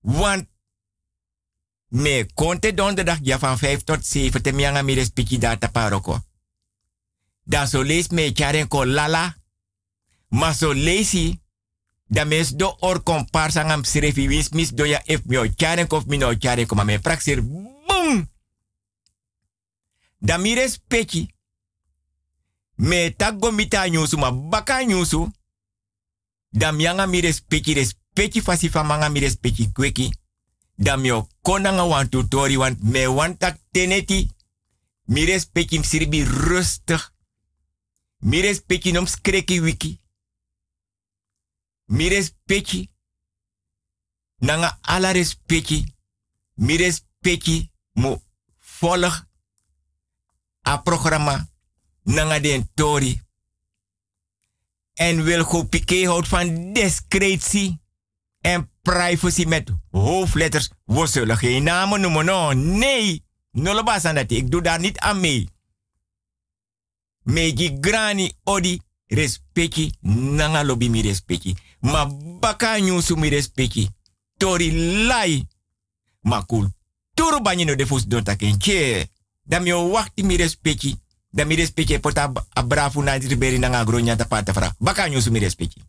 Want me konte donderdag ja van vijf tot zeven te mianga mi respecti data paroko. Dan zo lees me charen ko lala. Ma zo leesi. Da mes do or komparsa ngam srefi wis mis do ya ef mio charen kof mi no charen ko ma me praxir boom. Da mi respecti. Me taggo mita nyusu ma baka nyusu. Da mi anga mi respecti respecti fasifa manga mi respecti kweki. Da mi o konanga wan tutori want me wan tak teneti. Mi respecti msirbi rustig. Mi respecti nom skreki wiki. Mi respecti. Nanga ala respecti. Mi respecti mo volg. A programma nanga den tori. En wil go piqué houdt van discretie en privacy met hoofdletters. We zullen geen namen noemen. No. Nee, nolobas aan dat. Ik doe daar niet aan mee. Meji grani odi respecti nanga lobby mi respecti. Ma baka nyusu mi respecti. Tori lai. Ma kulturu banyino de fus don taken che. Dan mi o wakti mi respecti. Dan mi respecti pota abrafu na diriberi na ngagro nyata pata fra. Baka nyusu mi respecti.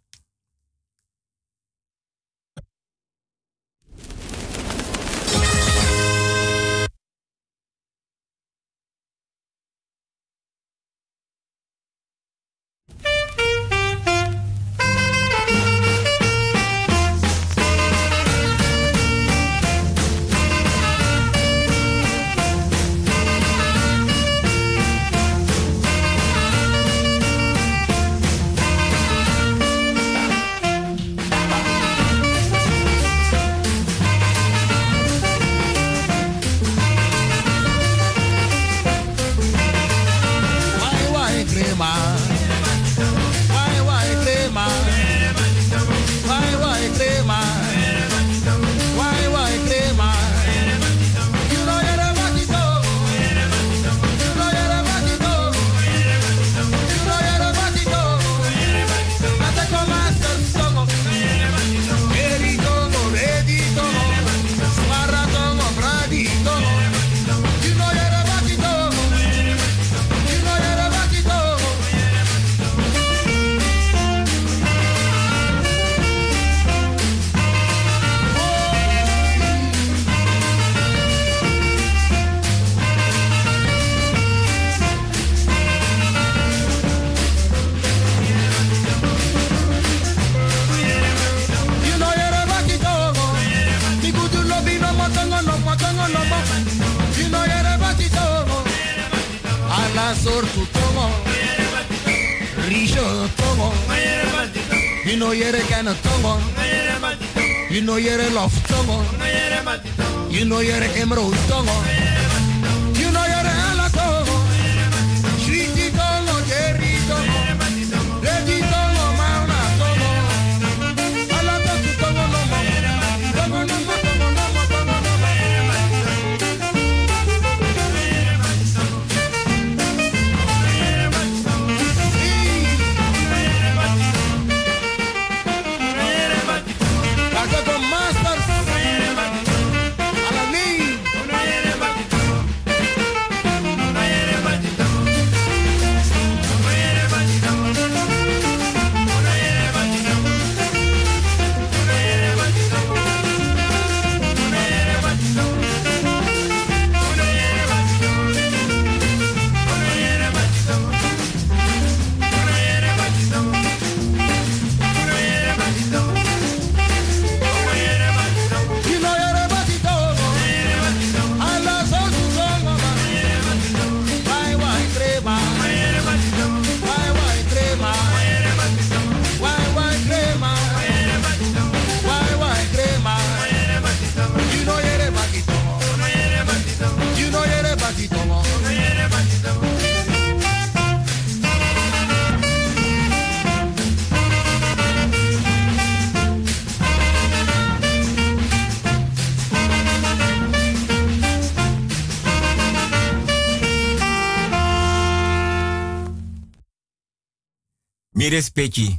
Mi respecti.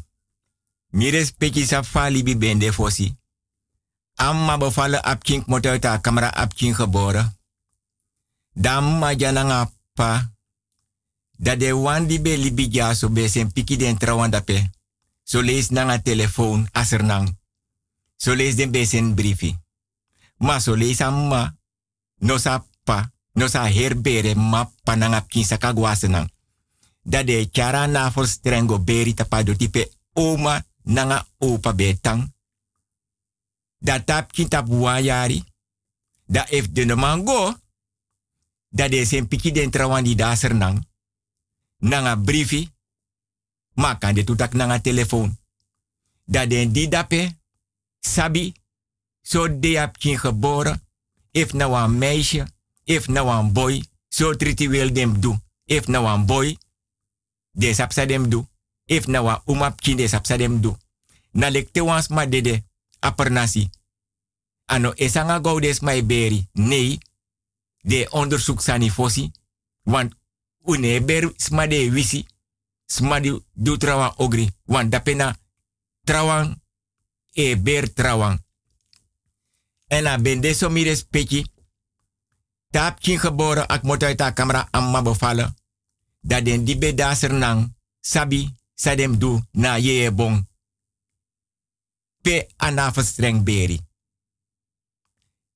Mi respecti sa fali bi bende fosi. Amma bevallen apkin moet uit haar camera apkin geboren. Damma jananga pa. Dat de wan die be libi ja so be sen piki den trawanda pe. So lees nang a telefoon asernang. So lees den be sen briefi. Ma so lees amma. No sa pa. No sa herbere ma panang apkin sakagwasenang. Dat de chara na for strengo beri tapado tipe oma nanga opa betang. Dat tap kitap wajari. Dat ef de mango. Dat de sen piki den trawandi da asernang. Nanga briefi, makan de tutak nanga telefoon. Dat den di dape, sabi, zo so de apkin geboren, if nou een meisje, if nou een boy, zo so triti wil dem do. If nou een boy, de sapsa dem do. If nou een umapkin, de sapsa dem do. Na lekte wans ma dede, apernasi. Ano esanga goudes mai beri, nee, de onderzoek sani fosi, want une beru smade wisi, smade du trawan ogri, want dapena trawan e ber trawan. En a bende so mi respecti, tap kin geboren ak moto uit a camera amma bevallen, dat den di bedaser nang, sabi, sadem du na ye bon. Pe ana verstreng beri.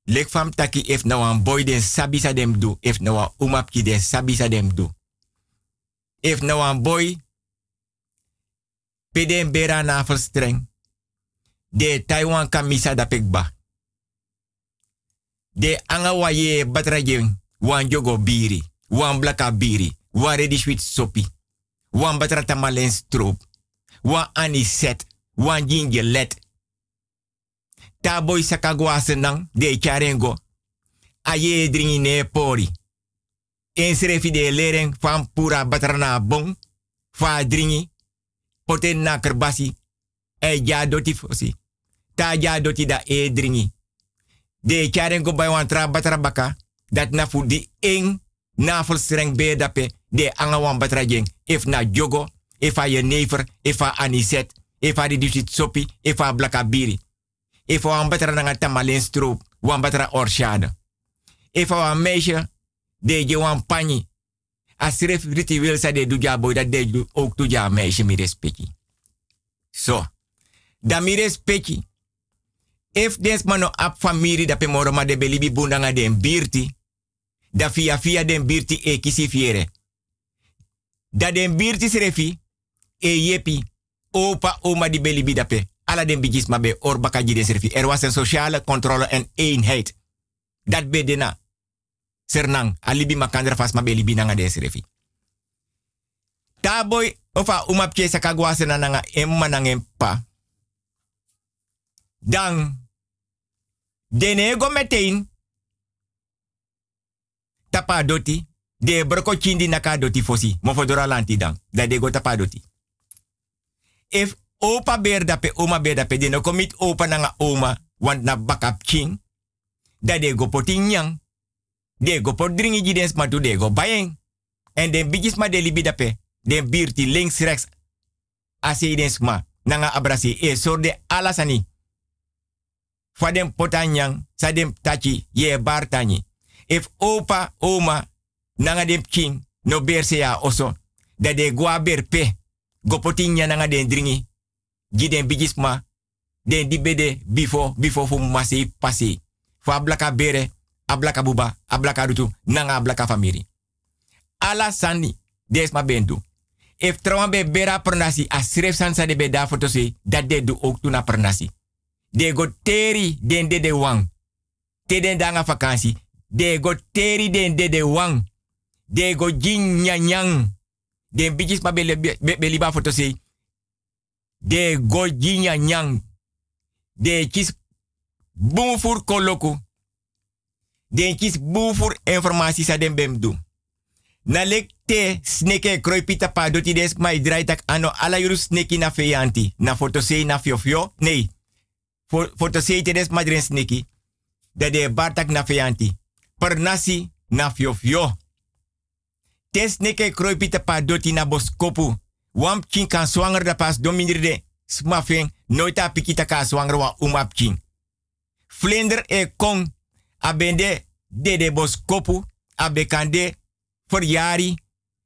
Lek fam taki ef nou an boy den sabi sadem du, ef nou an umapki den sabi sadem du. If nou een boy, peden bera na verstreng, de Taiwan kamisa da pekba. De angawa ye batrajen, wan jogo biri, wan blaka biri, wan reddish with sopi, wan batrata malen stroop, wan aniset, wan gingelet. Ta boy sakagwa senang, de charengo, aye dringine pori. Ensrefi de lering van pura batrana bon, fa dringi, poten na kerbasi, e ja doti fosi, ta ja doti da e dringi. De charengo bij wantra batrabaka, dat na fu di eng, na verstreng bedape, de angawan batrajeng, if na jogo, if a jenever, if a aniset, if a didifit sopi, if a blakabiri. If a wan batra na tamalen stroop, wan batra orshade. If a wan meisje, de je wan pani. Asref ritueel sa de doja boy dat de do ook doja meisje mi respecti. So. Da mi respecti. Ef des mano ap famiri da pe moroma de belibi bundanga den birti. Da fia fia den birti e kisi fiere. Da den birti srefi. E yepi. Opa oma di belibi da pe. Alla den bigis ma be orbaka ji den srefi. Er was een sociale controle en eenheid. Dat bedena. Sernang, alibi makandra fasma belibi nanga desrefi. Taboy ofa umapke sakagwa senanga emma nangempa. Dan denego meteen tapa doti de broko chindi naka doti fosi mofodora lanti dan da dego tapa doti. If opa berda pe oma berda pe deno komit opa nanga oma want na backup king da dego potinyang. De go por dringi jidens ma tu de go bayeng. En den bigis ma de libi dape. Den birti links rechts. Ase idens ma. Nanga abrasi e sorde alasani. Fa den potanyang. Sa den tachi ye bartani. If opa oma. Nanga den king. No berse ya oso. Da de go aber pe. Go potinya nanga den dringi. Jiden bigis ma. Den dibede bifo. Bifo fu masi pasi. Fa blaka bere. Ablaka buba, ablaka rutu, nanga ablaka famiri. Ala sani, desma bendu. Ef trawan be bera pernasi, asref sansa de beda fotose, dat de du ook tuna pernasi. De go teri den de de wang. Te den danga vakantie. De go teri den de de wang. De go jin nyanyang. Den bijis ma beliba fotose. De go jin nyanyang. De kis boom fur koloko. Den kis boe voor informatie sa den bem do. Na lek te sneke kroipita pa doti des mai draai tak ano ala yuru sneki na feyanti. Na fotosei na fiofio. Nee. Fotosei te des madren sneki. Da de bartak na feyanti. Per nasi na fiofio. Te sneke kroipita pa doti na boskopu. Wamp king kan zwanger da pas dominirde. Smafing noita pikita kan zwanger wa umap king. Vlinder e kong abende dede bos kopu. Abekande verjari.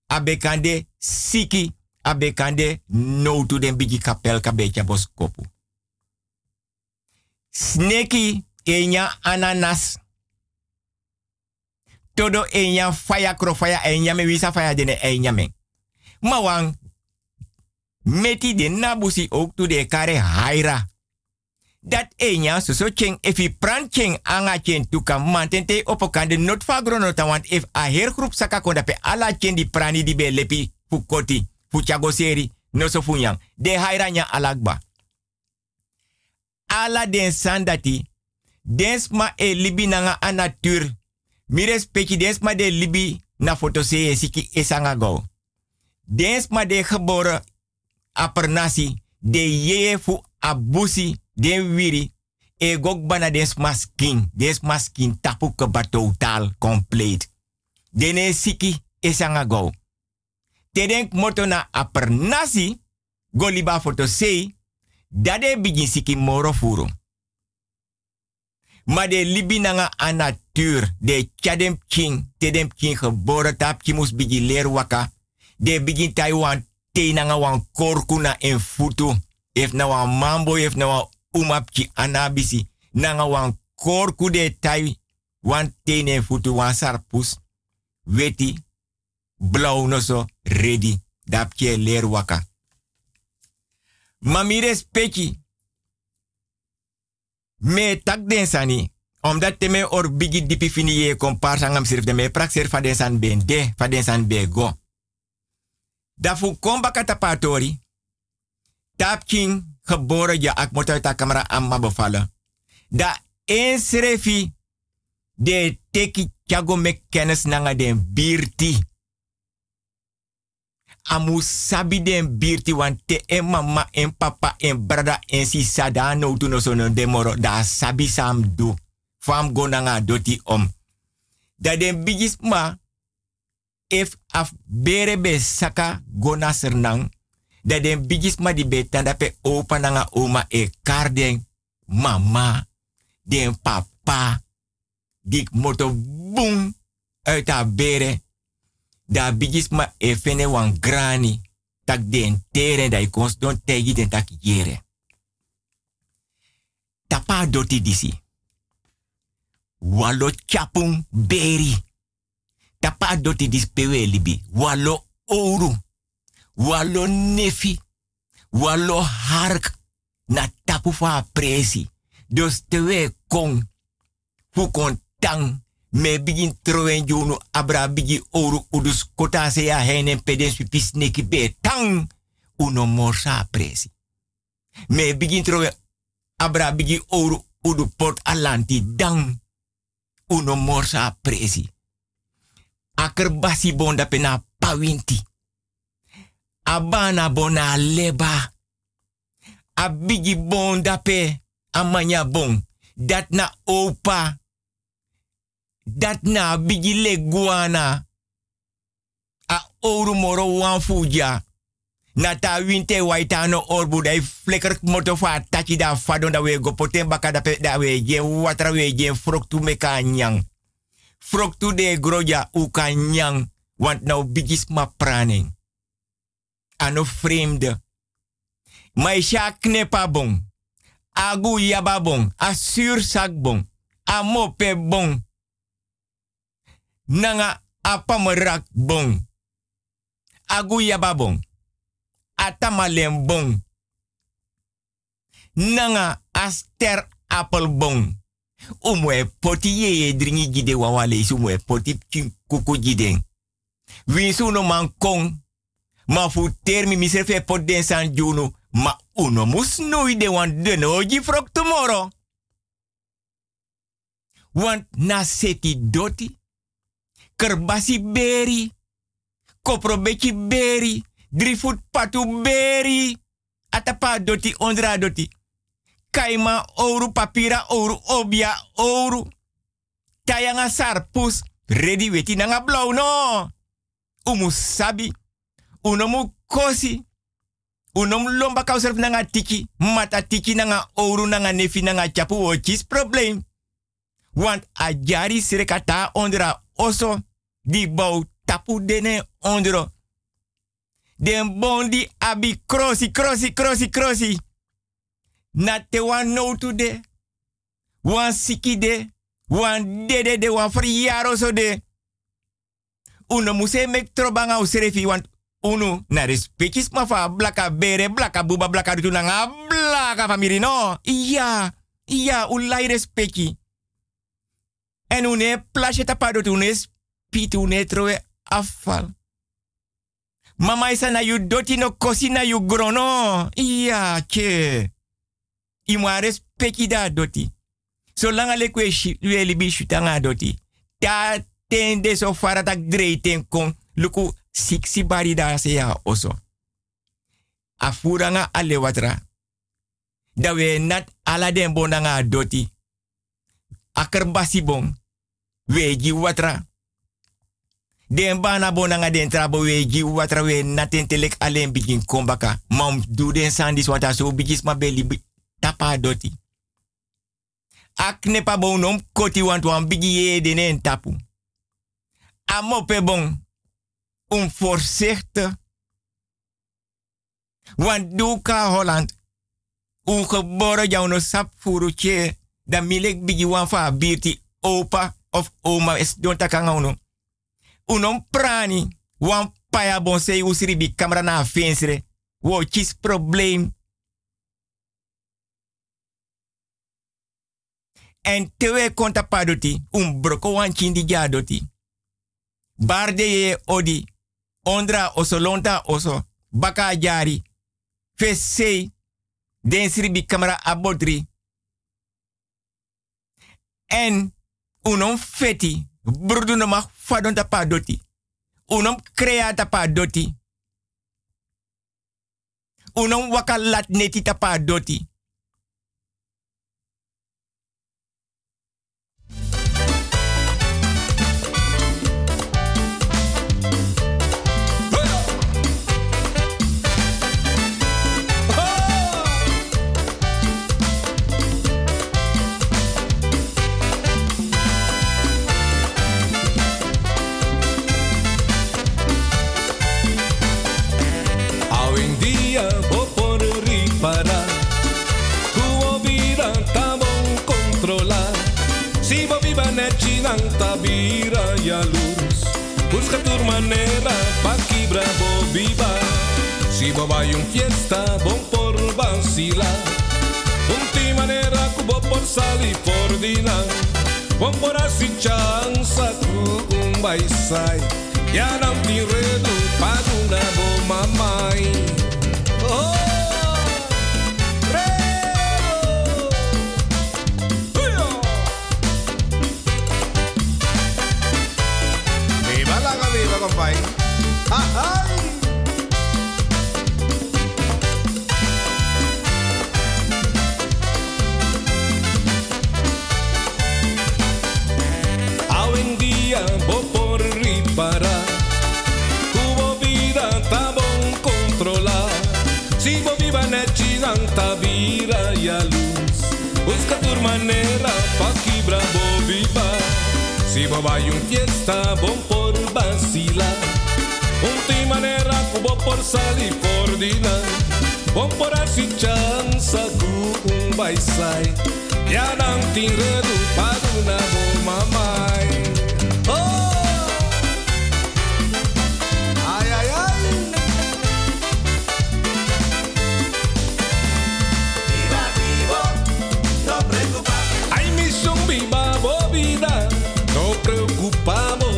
Abekande siki. Abekande no to den bigi kapelka beja bos kopu. Sneki enya ananas. Todo enya faya krofaya enya me wisa faya dene enya men. Mawang meti de nabusi ook to de kare haira. Dat enya soso cheng efi pran cheng anga cheng tuka mantente opokande not fagro nota want if a her groep saka konda pe ala cheng di prani di be lepi fukoti fuchagoseri no so funyang de haira nya alagba. Ala den sandati densma e libi nanga a natur. Mi respecti densma de libi na fotose e siki esanga go. Densma de gebore apernasi de ye fu abusi den wiri e gogbana densma skin. Densma skin tapu keba totaal compleet. Dene siki esanga go. Tedenk moto na apernasi go liba fotose. Dade begin siki moro furo. Maar de libi nanga aan natuur. De tjadem king. Tedem king geboren tap. Kimus begin leer waka. De begin Taiwan. Te nanga wan korkuna en futu. Ef na wan mambo. Ef na wan umapki anabisi. Nanga wan korku de tai. Wan teen en futu. Wan sarpus. Weti. Blauw noso. Ready. Dapje leer waka. Mami respecti. Me tak den sani. Omdat te me or bigi dipi fini ye kompar sangam serif de me prak serif fa den san ben de. Fa den san ben go. Dafu komba katapatori. Tap king geboren ja ak motor ta camera amma bevallen. Da en serefi. De teki chago me kennis nanga den birti. Amu sabi den birti wan te en mama en papa en brada en sisa da no tu no sono demoro da sabi sam do. Fam gonanga doti om. Da den bigis ma ef af bere be saka gona sernang. Da den bigis ma di betanda pe opa nanga oma e karden mama den papa dik moto boom uit a bere. Da bigisma e fene wan grani tak den teren da ikons don tegi den tak yere. Tapa doti disi. Walo chapung beri. Tapa doti dispewe libi. Walo oru. Walo nefi. Walo hark. Na tapu fa presi. Dus tewe kong. Fukon tang. Me begin troen junu abra bigi oru udus kota se ya henen pedensu pisneki be tang uno morsa presi. Me begin troen abra bigi oru udu port alanti dang uno morsa presi. Akerbasi bonda pena pawinti. Abana bona leba. Abigi bonda pe amanya bon. Dat na opa. Dat na bigi leguana. A oru moro wan fuja. Na ta winte waitano orbu dai flekker moto fa tachi da fadon da we go poten baka da pe da we je watra we je frok tu meka nyang. Frok tu de groja uka nyang. Want nou bigis ma praning. Ano vreemde. Mai sha knepa bon. Agu yaba bon. A sur sak bon. A mope bon. Nanga apa merak bong. Agu yababong. Atamalem bong. Nanga aster apple bong. Umwe poti yeye dringi gide wawale isu umwe poti kuku gideng. Winsu no man kong. Ma fu termi miserfe pot den san juno. Ma uno musnui de wan denoji frok tomorrow. Want na seti doti. Kerbasi beri, koprobeki beri, drifut patu beri, atapa doti ondra doti, kaima oru papira oru obia oru, tayanga sarpus ready weti nanga blau no, umu sabi, unomu kosi, Unom lomba kauserf nanga tiki, mata tiki nanga oru nanga nefi nanga chapu ochis problem. Want a jari sirekata ondra oso, di bau tapu dene ondro. Den bondi abi krosi, krosi, krosi, krosi. Na te wan no today, wan siki de, wan dede de, wan friaro so de. Uno muse mek trobanga userefi want uno na respectis ma fa blaka bere blaka buba blaka rutu nanga blaka famiri no. Iya, iya ulai respecti. En une plasje tapadot une spit une trowe afal. Mama isa na you doti no kosi na you grono. Iya ke. Ima respecti da doti. Solanga le kwe shi lue libi shutanga doti. Ta tende so faratak dreiten kon. Luku siksi bari da se ya oso. Afuranga ale watra. Da we nat ala den bonanga doti. Akerbasi bon. Wegi watra. Den bana bonanga den trabo wegi watra we naten telek alen bikin kombaka. Mam do den sandis wata so bigis ma beli tapa doti. Akne pa bonom koti want wan bigie denen tapu. Amope bon. Um voorzichtig. Want duka Holland. Un geboren jou no sap furuche. Dan milek bigi wan fa birti opa of oma es don takanga uno. Unom prani. Wan paya bon sei usiri bi kamera na vensre. Wo chis probleem. En tewe konta padoti. Un broko wan chindi jadoti. Barde ye odi. Ondra oso lonta oso. Baka jari. Fesei. Den siri bi kamera abotri. En unom feti, brudu no ma fadon tapa doti. Unom crea tapa doti. Unom wakalat neti tapa doti. Tabira ya luz, busca tu manera pa' que bravo viva. Si boba hay un fiesta, bon por vacilar. Un ti manera cubo por salir por dinar. Bon por así chanza tu un baisai. Ya no te redu pa' una bo mamai. Oh. Ay, ay. Hoy en día voy por reparar. Cubo vida está bon controlar. Si vos viva necesanta vida y a luz. Busca tu manera pa' que bravo viva. Si vos hay un fiesta bon por vacilar. Última manera cubo por salir por dinar. Bon por así chanza cu un baisai. Ya dan tinredu pa' una bo mamai. Oh! Ay, ay, ay. Viva vivo, no preocupamos. Ay, mi son viva bobida, no preocupamos.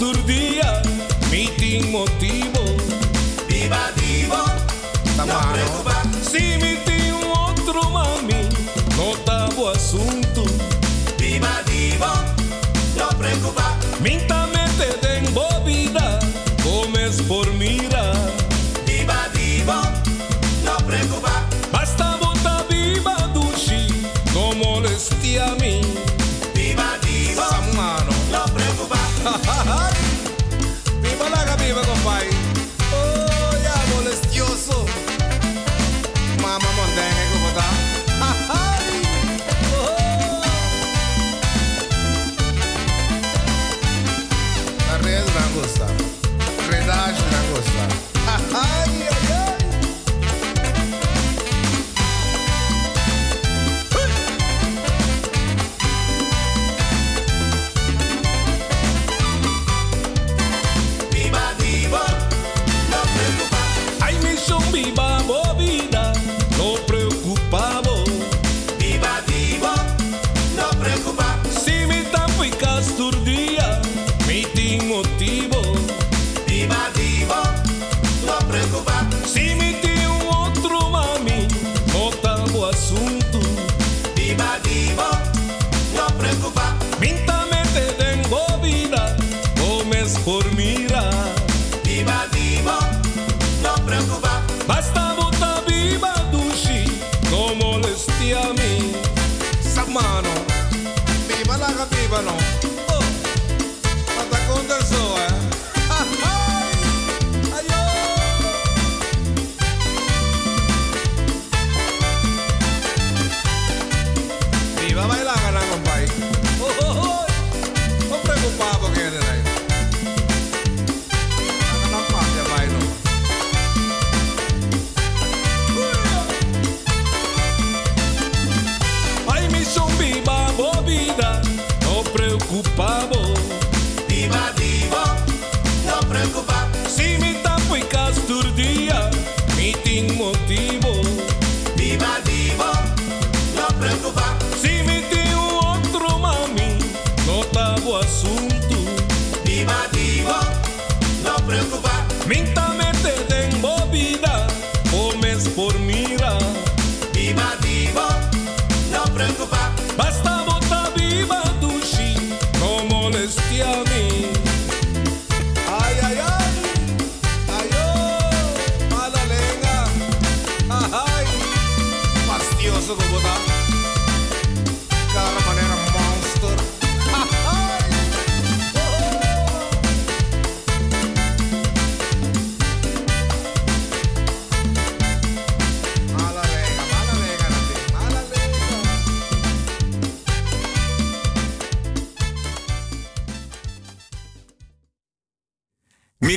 Turdía, mitin motivo. Viva vivo, no preocupa. Si mi tío otro mami, no tabo asunto. Viva vivo, no preocupa. Mintame te den bobida, comes por mira. Viva vivo, no preocupa. Basta bota viva duchi, no molesti a mí. Viva vivo, no preocupa. Ha ha ha. na gosta. Credagem na gosta. Ai, ai, ai.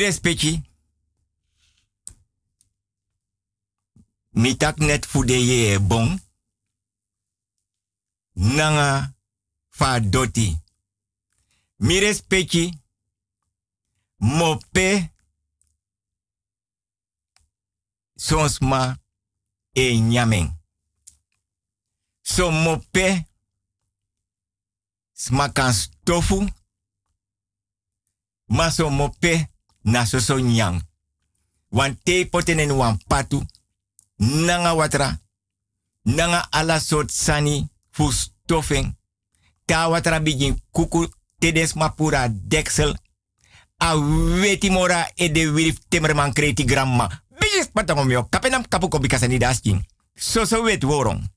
Respectie. Mi tak net voor de je bon. Nanga fa doti. Mi respectie. Mope. Sonsma e nyamen. So mope. Smakan stofu. Ma so mope. Na soso nyang. Wan te potenen wan patu. Nanga watra. Nanga ala sort sani. Fu stoffen. Ta watra bijin kuku. Tedes mapura deksel. A weti mora e de wilf temerman kreti gramma. Bijis patangom yo. Kapenam kapu kobikasani daskin. Soso wet worong.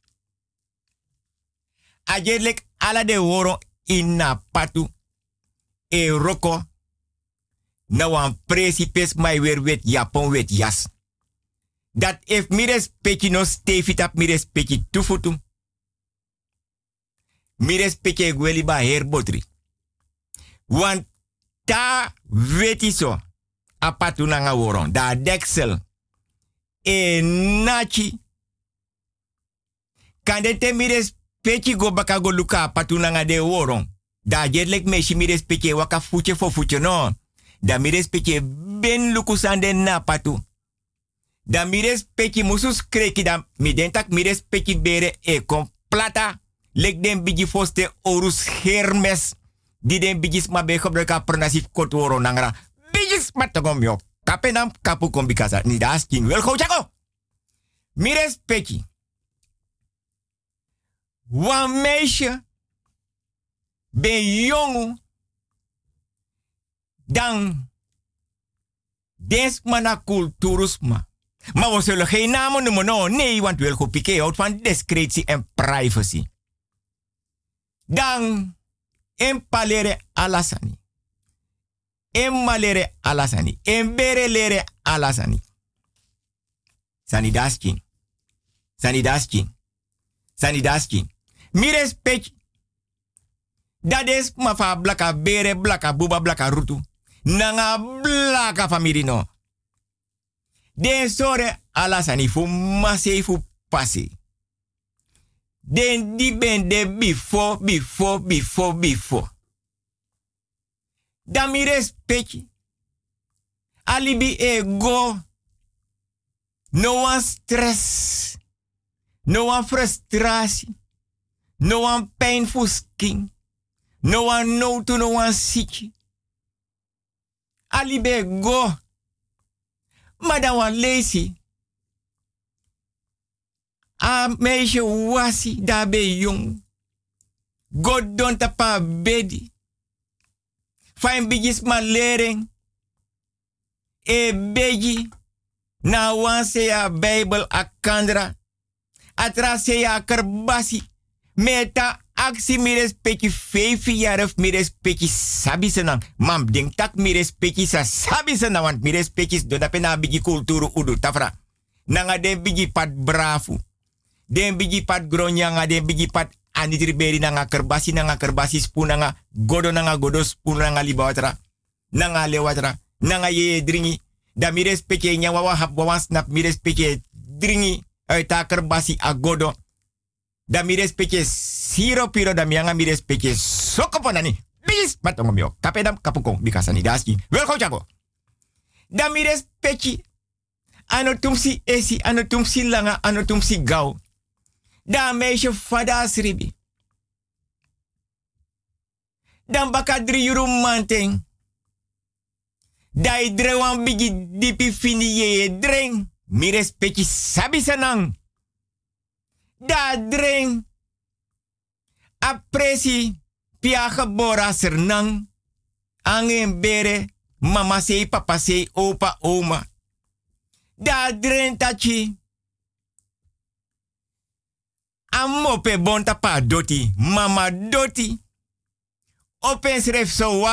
Ajerlek ala de worong ina patu. E roko. Nou aan principes mij weer wet Japon wet jas. Dat heeft mi respectie no stevig op mi respectie toevoeten. Mi respectie ik wel iba herbotri. Want ta weet je zo. Apatu na nga woron. Da deksel. E nachi. Kandete mi respectie go baka go luka apatu na nga de woron. Da jedlek meshi mi respectie waka futje fo futje no. Da mi respecte ben lukusande na patu. Da mi respecte musus kreki da mi dentak mi respecte bere e kon plata. Lek den bigi foste orus hermes. Di den bigis ma be gebruika pronasif kot woro nangra. Bigis matagom yo. Kapenam kapu kombikasa. Ni da asking wel go chako. Mi respecte. Wan meisje. Ben jongu. Dan desmana culturusma. Maar we zullen geen namen noemen. No, nee, want wel goed piqué houdt van discretie en privacy. Dan empalere alasani. Emmalere alasani. Emberelere alasani. Sanidaskin. Sanidaskin. Sanidaskin. Mi respect. Dat is ma fa blaka bere blaka buba blaka rutu. nanga blaka family no. Den sore alasani fu mase fu pase. Den di bende before, before, before, before. Dami respecti. Alibi ego. No one stress. No one frustratie. No one painful skin. No one no to no one sick. Alibi ego. Madame was lazy. A meisje wasi daarbij jong. God don't tapa bedi. Fijn bijis maar leren. E beji. Na wan se ya Bijbel akandra. Atra se ya kerbasi. Meta aksi mi respecti vijf jaar of mi respecti sabi senang. Mam denk tak mi respecti sa sabi senang. Want mi respecti do dape na bigi kulturu udu tafra. Nanga den bigi pat brafu. Den bigi pat gronyanga, den bigi pat anitri beri nanga kerbasi, nanga kerbasi spoon nanga godo nanga godo spoon nanga libawatra. Nanga lewatra, nanga ye dringi. Da mi respecti nya wawa hap wawan snap, mi respecti dringi uit a kerbasi a godo. Da mi respecti siro piro da mi anga mi respecti sokoponani. Bis matongom yo, kapedam kapukong dikasani daski. Welkom chago. Da mi respecti anotumsi esi, anotumsi langa, anotumsi gau. Dan meisje vader sribi. Dan baka drie juru manteng. Dai drewan bigi dipi fini yeye dreng. Mi respecti sabi senang. Da dreng. Apresi pia gebora sernang. Angen bere mama sei, papa sei, opa, oma. Da dreng tachi. Amope bonta pa doti, mama doti. Opens ref so wa.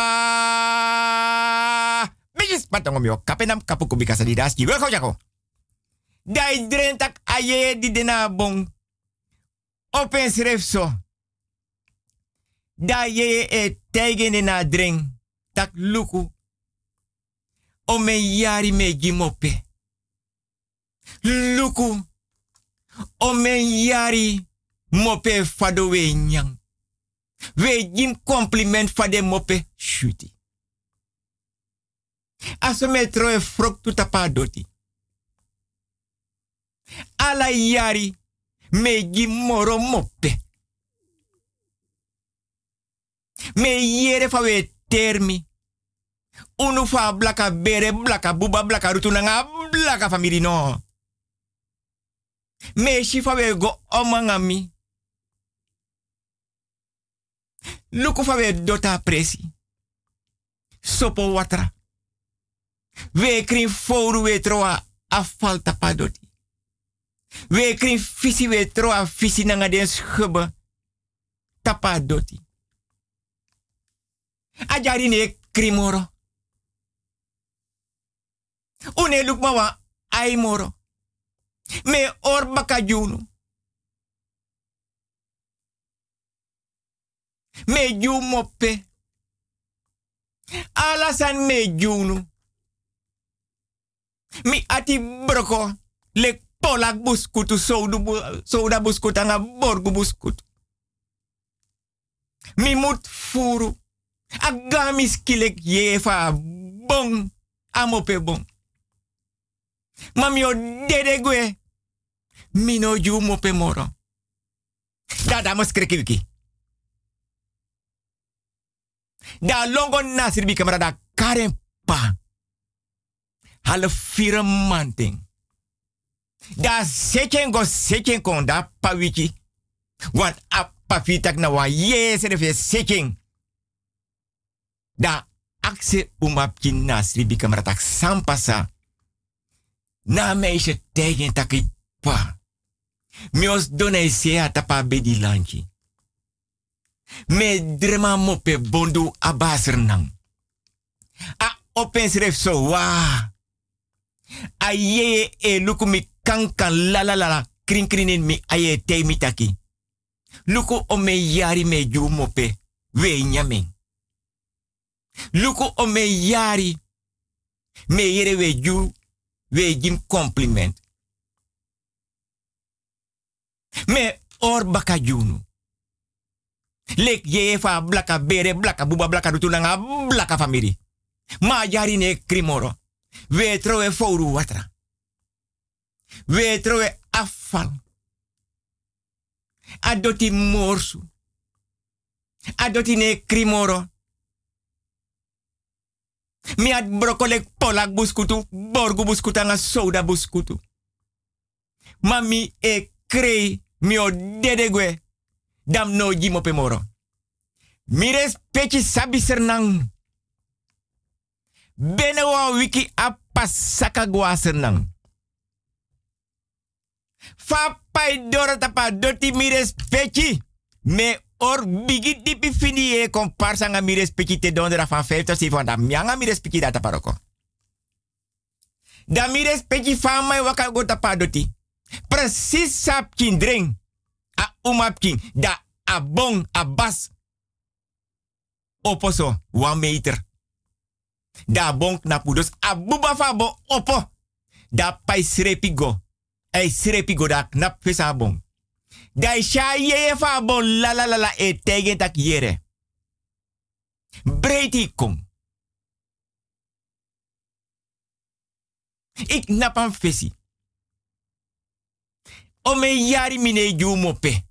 Bijis patongom yo, kapenam kapuku bikasa di daski. Welko jako. Dai drentak aye di dena bong. Opens ref so. Da ye e tegen na dreng. Tak luku. Ome yari me gimope. Luku. Ome yari. Mope fado we nyang. We jim compliment fade mope shuti. Asome troe frok tutapa doti. Ala yari me jim moro mope. Me yere fa we termi. Unu fa blaka bere blaka buba blaka rutunanga blaka family no. Me shifa we go omangami. Luku fa we dota presi. Sopo watra. We krin fouru we troa afalta padoti. We krin fisi we troa fisi nanga den schubbe. Tapadoti. Ajari ne krimoro. Une luk mawa aimoro. Me orba kajunu. Me jumope. Alasan me junu. Mi ati broko. Le polak buskutu. Souda buskutu. Anga borgu buskutu. Mi mut furu. Agami skilek yefa bong. Amope bong. Mami o dedegwe. Mino jumo pe moro. Dada mos kreki wiki. Da longo nasir bi kamera da karen pa. Hale fire manting. Da seken go seken kon da pa wiki. Wat ap pa fitak na wa ye se defe seken. Da akse umapkin nasir bi kamera tak sampasa. Na meisje tegen taki pa. Mios donai sea tapa bedi lanchi. Me drema mope bondu abasernang. A opens ref so wa. A ye e luku mi kankan la la la la krin krinin mi aye te mi taki. Luku ome yari me ju mope. We nyamen. Luko ome yari. Me yere we ju. We jim compliment. Me or baka junu. Lek ye fa blaka bere blaka buba blaka dutunanga blaka famiri. Ma yari ne krimoro. We trowe fouru watra. We trowe afal. Adoti morsu. Adoti ne krimoro. Mi ad brokolek polak buskutu, borgu buskutanga soda buskutu. Mami e krei mi o dedegwe. Dam no jimope moro. Mi respecti sabi sernang. Benewa wiki apa saka gua sernang. Fapai dora tapa doti mi respecti. Me or bigi dipi fini e comparsa nga mi respecti te dondera van vijftig, zeventig. Mianga mi respecti data paroko. Da mi respecti van mai waka go tapa doti. Precies sap kindring. A umapking da abong abas oposo one meter da abong napudos abuba fabo opo da pai srepigo ai srepigo da knap pesa abong da shaye fabo la la la la e tegen tak yere breitikom ik napam fesi. O me yari mine ju mope.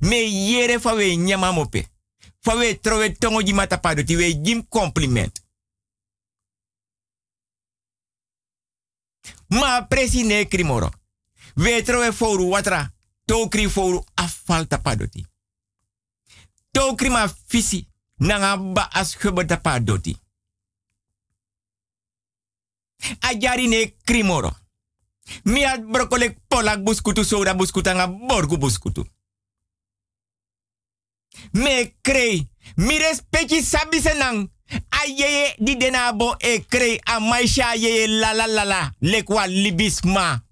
Me yere fa we nyama mope. Fa we trowe tongo jima tapado ti we jim compliment. Ma presi ne krimoro. We trowe fouru watra. Tokri fouru afal tapado ti. Tokri ma fisi. Nanga ba as gebe tapado ti. A yari ne krimoro. Mi ad brokolek polak buskutu soda buskutanga borgu buskutu. Me krei, mi respecti sabi senang. A yeye di denabo e krei a maisha yeye la la la la. Lekwa libisma.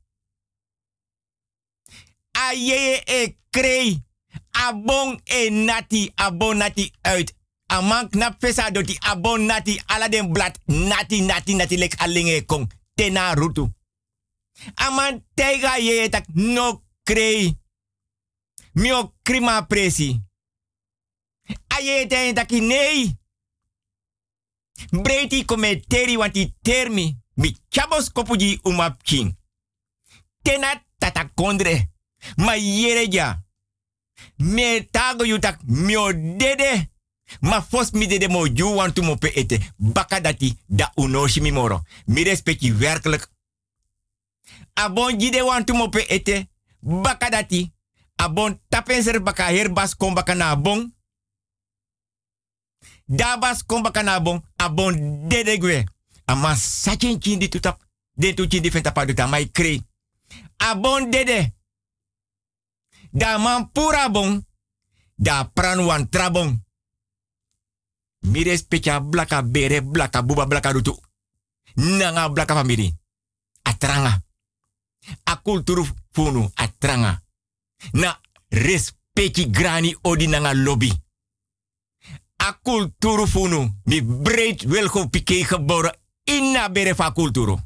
A yeye e krei. A bon e nati, a bon nati uit. A man knap vesa doti, a bon nati ala den blad. Nati, nati, nati lek alinge kong. Tena rutu. Aman tega ye tak no krei. Mio krima presi. Aye ten taki nei. Breiti kome teri wanti termi. Mi chabos kopuji umap king. Tena tatakondre. Ma yere ja. Me tago yutak mio dede. Ma fos mi dede mo ju wantu mo pe ete. Baka dati da unoshi mi moro. Mi respecti werkelijk. Abon jide wantu mope ete, baka dati, abon tapenser baka herbas kon baka na abon, dabas kon baka na abon, abon dedegwe, ama sachen chindi tutap, den tu chindi fentapaduta mai krei. Abon dede, da man pura bon, da pran wan trabon. Mi respecta blaka bere, blaka buba, blaka rutu, nanga blaka famiri, atranga. A kulturu funu atranga. Na respecti grani odi nanga lobby. A kulturu funu mi breed welgo pike geboren inna bere fa kulturu.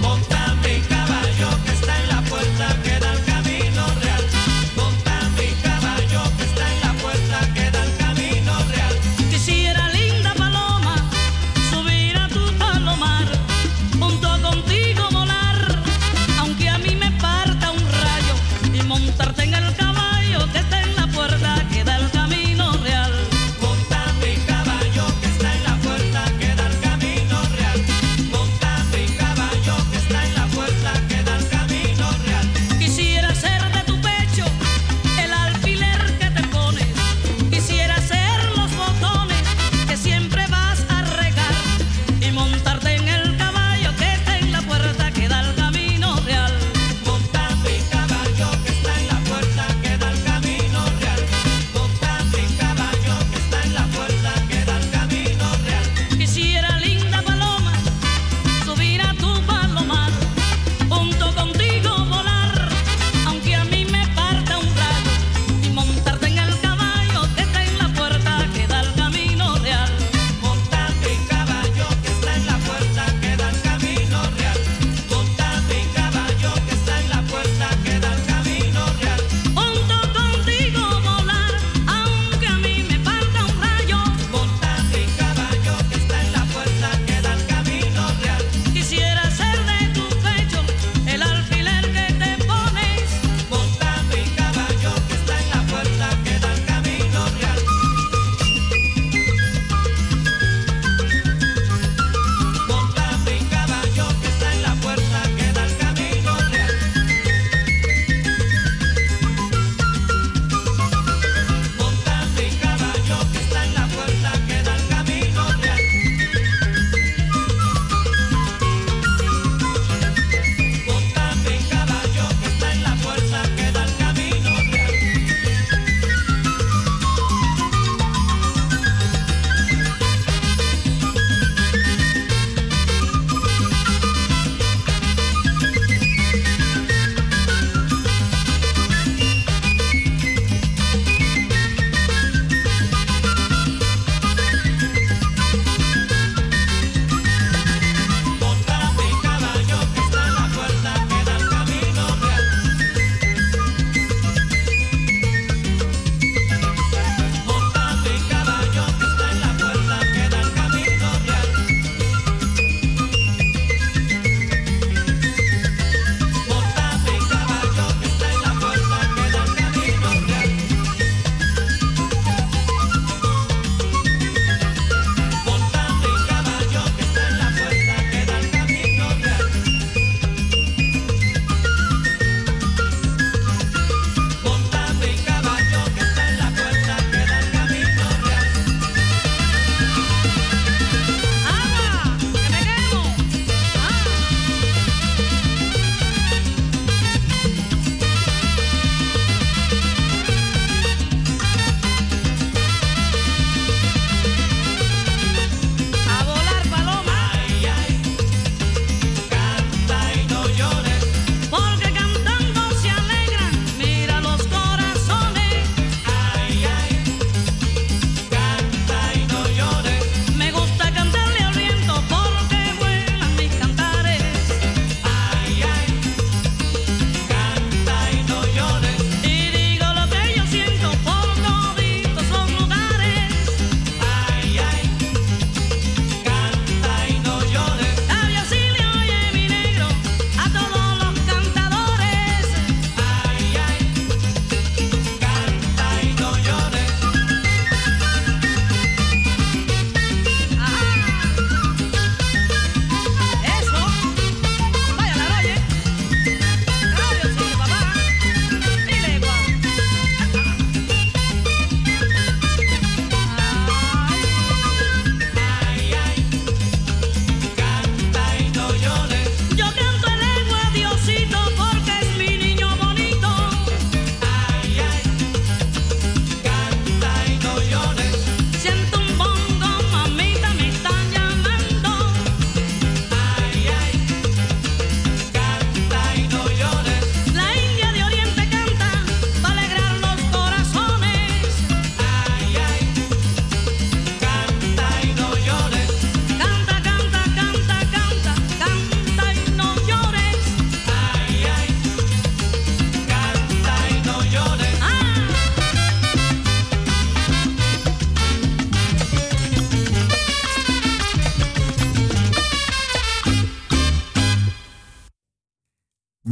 Monta mi caballo que está en la puerta que da al camino real.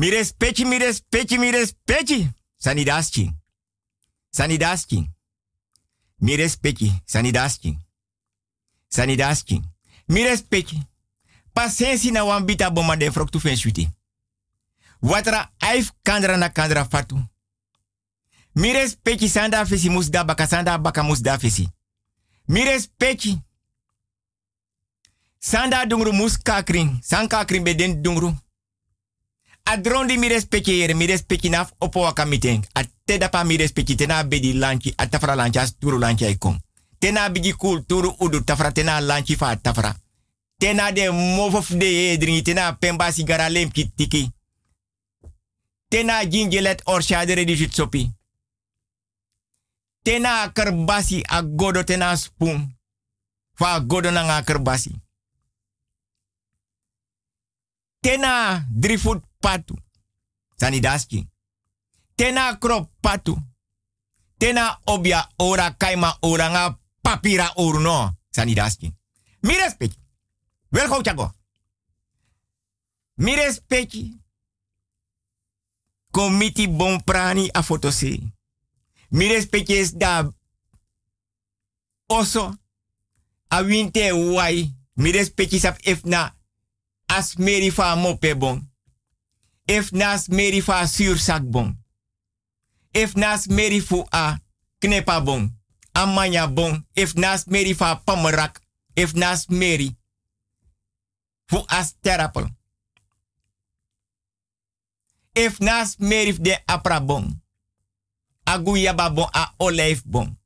Mires petje, mires petje, mires petje. Sanidasting. Sanidasting. Mires petje, sanidasting. Sanidasting. Mires petje. Pasensi na wambita boma de froktu fenshuti. Watra aif kandra na kandra fatu. Mires petje sanda fesi musda baka sanda baka musda fesi. Mires petje. Sanda dungru muska kring. Sanka kring beden dungru. Adrondi mi respecte hier, mi respecte naf opo wakamiten. A te dapa mi respecte tena bedi lanchi, a tafra lanchi, as turu lanchi aikom. Tena bigi kul, turu udu, tafra tena lanchi fa tafra. Tena de movof de edringi, tena pemba sigara lemki tiki. Tena gingelet orshadere di jutsopi. Tena kerbasi a godo tena spoon. Fa godo nanga kerbasi. Tena drifoot patu. Sanidaski. Tena krop patu. Tena obia ora kaima ora nga papira orno. Sanidaski. Mi respecti. Welkom chago. Mi respecti. Komiti bon prani a fotose. Mi respecti es da oso. A winte wai. Mi respecti sap efna. As merifa mope bon. If nas merifa suursak bon. If nas merifu a knepa bon. Amanya bon. If nas merifa pamerak. If nas meri. Fu as terapel. If nas merif de apra bon. A guyaba bon a olijf bon.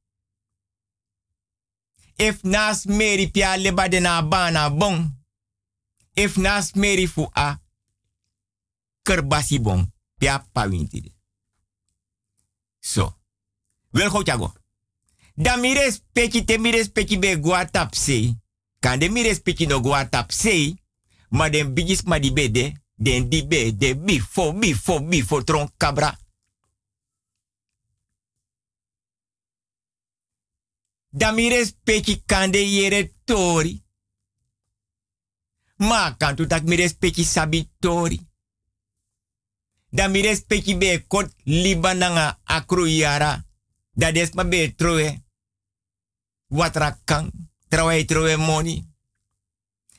If nas meri pia leba de na bana bon. If nas meri fu a kerbasi bon pia pawintide. So, wel go chago. Da mi respecti te mi respecti be gua tapsei. Kande mi respecti no gua tapsei. Ma den bigis ma di bede. Den di bede bifo bifo bifo tron kabra. Da mi respecti kande yere tori. Ma kan tu tak mi respecti sabitori. Da mi respecti be kot libananga akroyara. Da desma be troe. Watra kan. Trawe troe moni.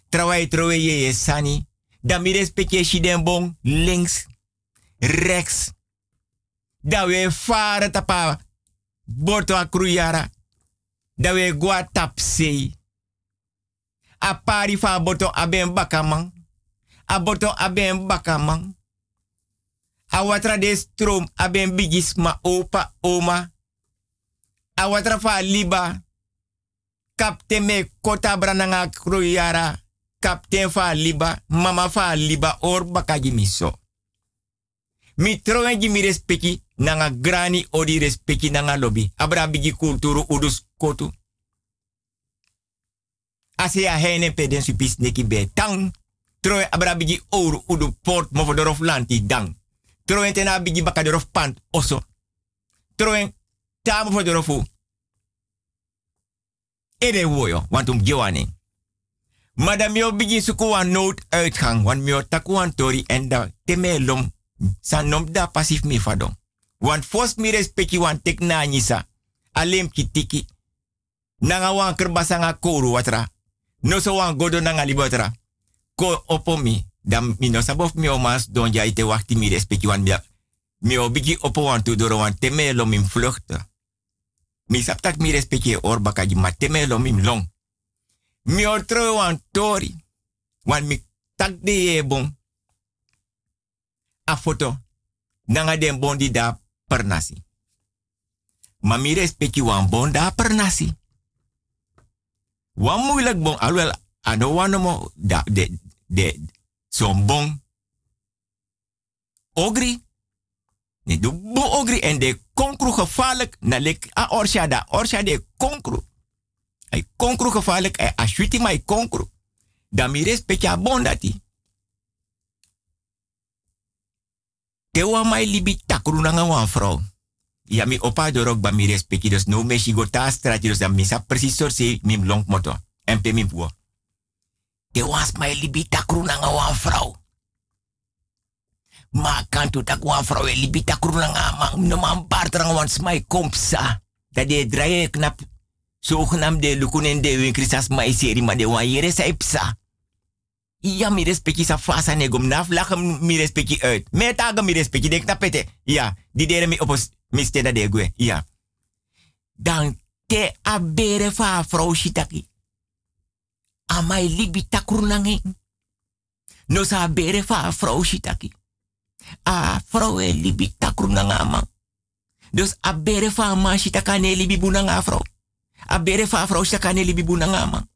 Trawe troe yeye sani. Da mi respecti shiden bon links. Rex. Da we fare tapa. Borto akroyara. Da we gua tapsei. A pari fa boton aben bakaman. A boton aben bakaman. A watra de strom aben bigis ma opa oma. A watra fa liba. Kapten me kota brananga kroyara. Kapten fa liba. Mama fa liba or baka gimiso. Mi troen gimi respecti nanga grani odi respecti nanga lobby. Abra bigi kulturu udus kotu. Ase a hene peden supis neki betang. Troe abra bigi ouro udu port movodorof lanti dang. Troe tena bigi bakadorof pant oso. Troe ta movodorofu. Ede woyo, want um gewane. Madame yo bigi sukuwa nood uitgang. Want mio takuan tori en da temelom. San nom da pasif mi fadon. Want fos mi respecti wan tek na nyisa. Alem ki tiki. Nanga wan kerbasanga kouru watra. No so wan godo nanga libotra. Ko opo mi. Dan mi no sabof mi omas donja ite wakti mi respecti wan biak. Mi obiki opo wan tudoro wan teme lom im vluchten. Mi saptak mi respecti or bakaji ma teme lom im long. Mi otro wan tori. Wan mi tak de bon. A foto. Nanga den bondi da pernasi. Ma mi respecti wan bon da pernasi. Wan moeilijk bon, alhoewel, ano wano mo, da, de, de, zo'n bon. Ogri. Nee, de bon ogri en de konkru gevaarlijk, na lek a orsha da, orsha de konkru. Hij konkru gevaarlijk, hij ashuti mai konkru. Dan mi respectia bon dati. Te wan mai libi takru nanga wan vrouw. Ja, mi opa dorok ba mi respecti, dus no meshi go ta strati, dus dan mi sa precies sorsi mim long moto, en pe mim puo. Te was mai libita kru nanga wan vrouw. Ma kanto takwa vrouwe libi takruna ngama. Noman bartrang wans mai kompsa. Dat de draaien knap. Zogenaamde lukunen de winkrisas mai seri ma de wanyere sa ipsa. Ja, mi respecti sa fasa negom na vlagem mi respecti uit. Metaga mi respecti de knapete. Ja, die dere mi opos misteda de gue. Ja. Dan te abere fa vrouw shitaki. Amai libi takruna nge. No sa abere fa vrouw shitaki. A vrouw e libi takruna ngama. Dus abere fa ma shitakane libi bunanga vrouw. Abere fa vrouw shitakane libi bunanga man.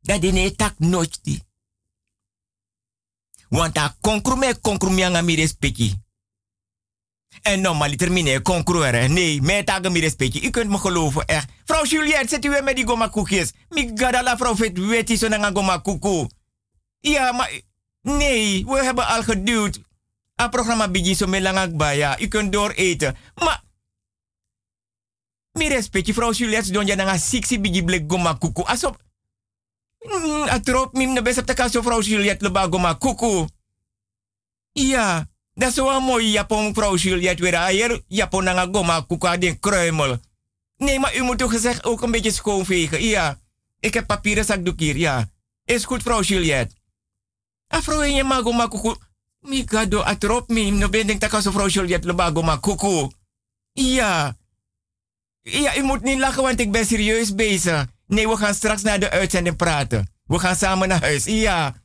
Dat de nee tak nooit die. Want a concrume concrume anga mi respecti. En normaal termine concruere. Nee, mijn tagen mi respecti. U kunt me geloven echt. Vrouw Juliette, zet u weer met die goma koekjes. Mi gadala vrouw vet weet die zo nanga goma koekoe. Ja, maar... Nee, we hebben al geduwd. A programma begint zo met langak baya. U kunt door eten. Maar... Mi respecti, vrouw Juliette, donja nanga sixi bigi blek goma koekoe. Asop... Atrop mim na besap taka so vrouw Juliette leba goma kuku. Ja, dat is wel mooi Japon vrouw Juliette weer ayer. Japon nanga goma kuku aden kruimel. Nee, maar u moet toch gezegd ook een beetje schoonvegen. Ja, ik heb papieren zakdoek hier, ja. Is goed vrouw Juliette. Afro en je ma goma kuku. Mikado atrop mim na bending taka so vrouw Juliette leba goma kuku. Ja. Ja, u moet niet lachen want ik ben serieus bezig. Nee, we gaan straks naar de uitzending praten. We gaan samen naar huis. Ja.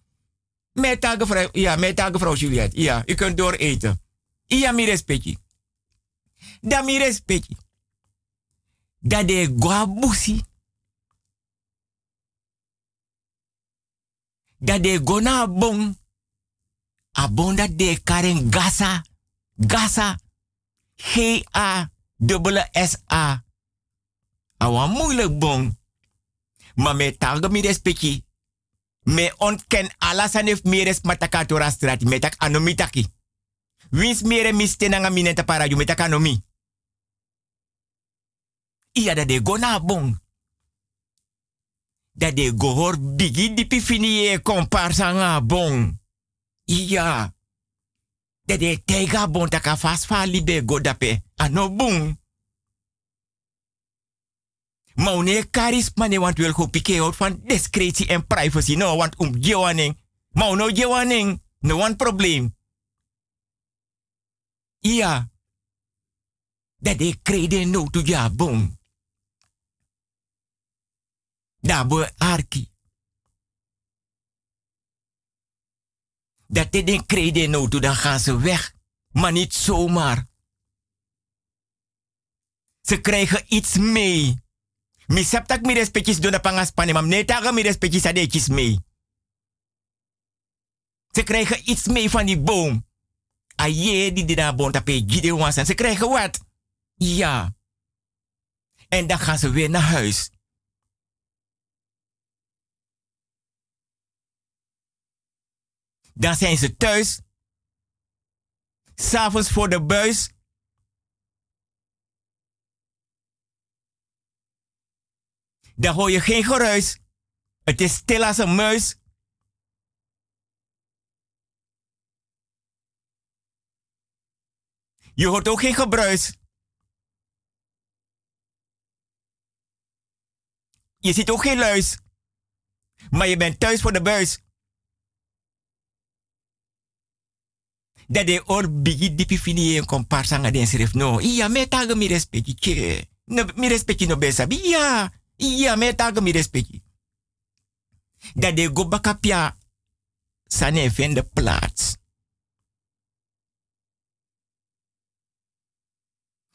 Mijn taken, vrou ja, mijn taken vrouw Juliette. Ja, u kunt door eten. Ja, mi respecti. Da mi respecti. Da de guabusi. Da de gonabon. Abon da de karen gasa. Gasa. G A S S A. Awa moeilijk bon. Maar mijn taal mi respecti. Mijn ontken alles en heeft meer smataka tora strati. Mijn tak anomi taki. Wins meer mistenanga mineta paraju. Mijn tak anomi. Ia dat de gona bon. Dat de gohor bigi dipi finie comparsanga bon. Ia. Dat de tega bon taka fasfa libe godape. Ano bon. Maar wanneer charisma ne want wil goed pikken uit van discretie en privacy. No, want om gewaning. Maar no gewaning. No one probleem. Ja. Dat ik kreeg de nood to ja, boom. Dat boe arki. Dat ik kreeg de nood to, dan gaan ze weg. Maar niet zomaar. Ze krijgen iets mee. Mi septak mi respectis dona pangas panemam. Nee, taga mi respectis adekis mee. Ze krijgen iets mee van die boom. Aye, die dina boom tapé gide wansan. Ze krijgen wat? Ja. En dan gaan ze weer naar huis. Dan zijn ze thuis. S'avonds voor de buis. Daar hoor je geen geruis. Het is stil als een muis. Je hoort ook geen gebruis. Je ziet ook geen luis. Maar je bent thuis voor de buis. Dat de oor bigi dipi fini en comparsa nga den serif no. Iya, me taga mi respecti. Mi respecti no besabi. Iya. Ja, mijn taken mi respecti. Dat de go bakapia zijn even in de plaats.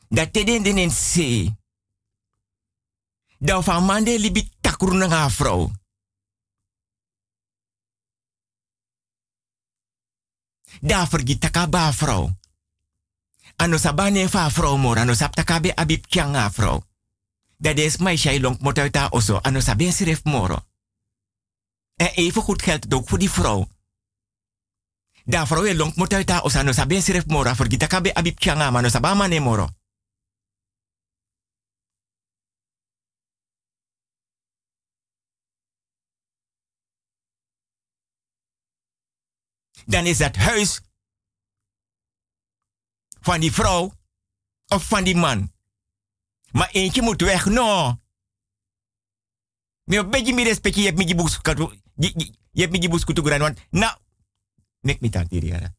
Dat de den in zee. Dat van mande libi takruna ga vrouw. Dat vergi takaba vrouw. Anosabane fa vrouw mor, anosabtakabe abib kianga vrouw. Dat is mijn shailong moet uit haar osso. En ons hebben ze moro. En even goed geldt het ook voor die vrouw. Dat vrouw is long moet uit haar osso. En ons hebben ze moro. Voor gita kabe abib kianga. Maar ons hebben mane moro. Dan is dat huis. van die vrouw of van die man. Maar eentje moet weg, no. Mijn beetje meer respect, je hebt me die boek gekocht. Je hebt me die boek gekocht, want nou, nek me dat hier.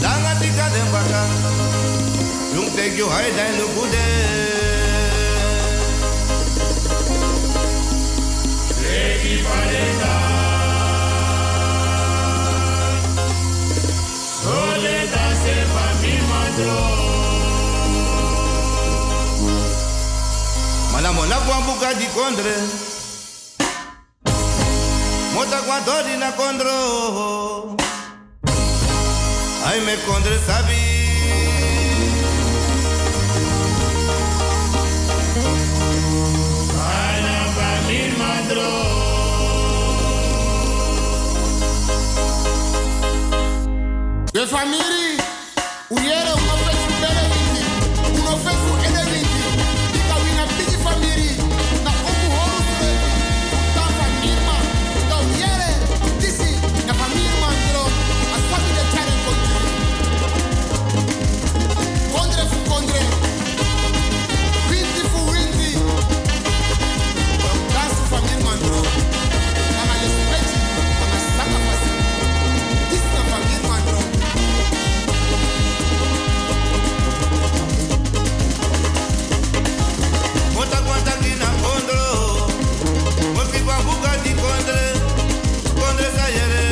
Langa tika den baka, jung tek yo hai dai no bude. Reki paleta, soleta se pa mi mandro. Mana mona kwambuka di kondre, mota kwadori na kondro. Ai me condre sabi. Ana famil madro. De famiri, uyero no fesu dele vinti, uno fesu ede vinti, dika wina pigi famiri, na oku horu dele, ta famil ma, ta uyere, disi, na famil madro, aswabi de tare konti. Kondre fu kondre, winti fu winti, dansu famil mandro, ama lespeti, ama saka fasi, disna famil mandro. Monta kwanta kina kondro, moski kwa buka di kondre, kondre sayere.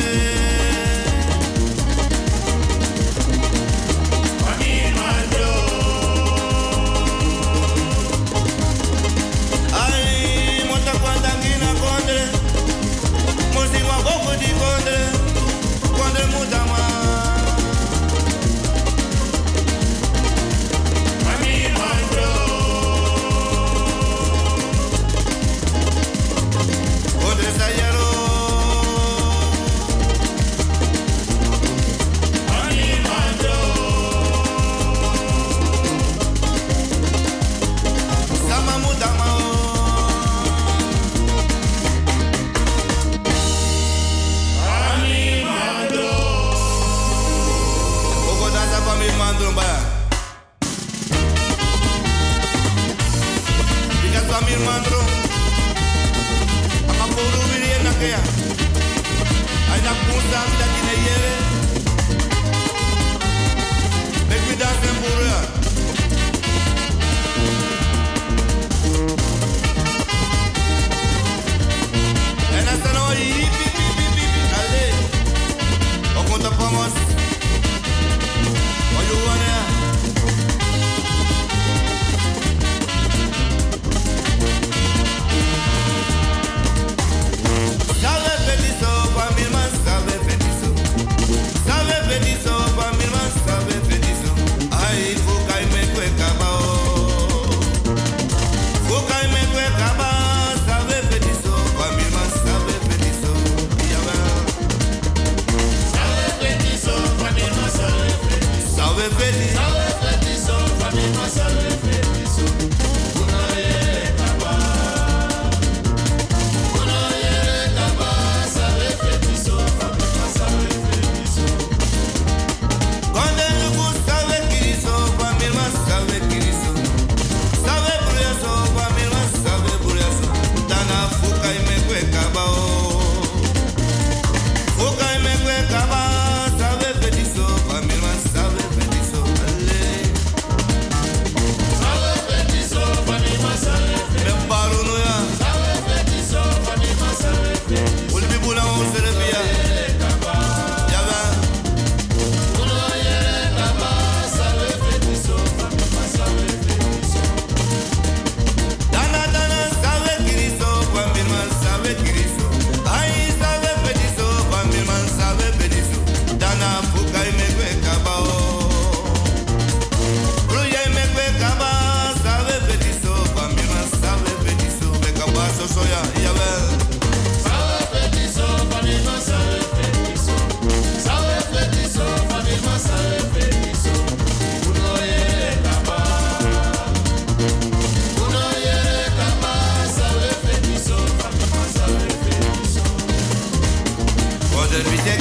Dale,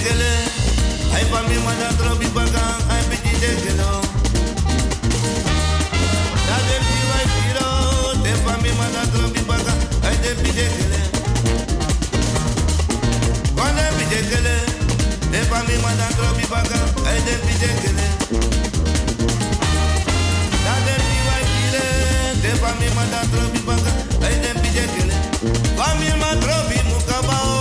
dekele, ai pa mi manda trobi bagan, ai piti dekelo. Da de piwa piro, te pa mi manda trobi bagan, ai te piti dekele. Quando piti dekele, te pa mi manda trobi bagan, ai te piti dekele. Da de piwa piro, te pa mi manda trobi bagan, ai te piti dekele. Pa mi manda trobi mukabao.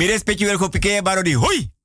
Mi respecti wel go pike barodi. Hoi.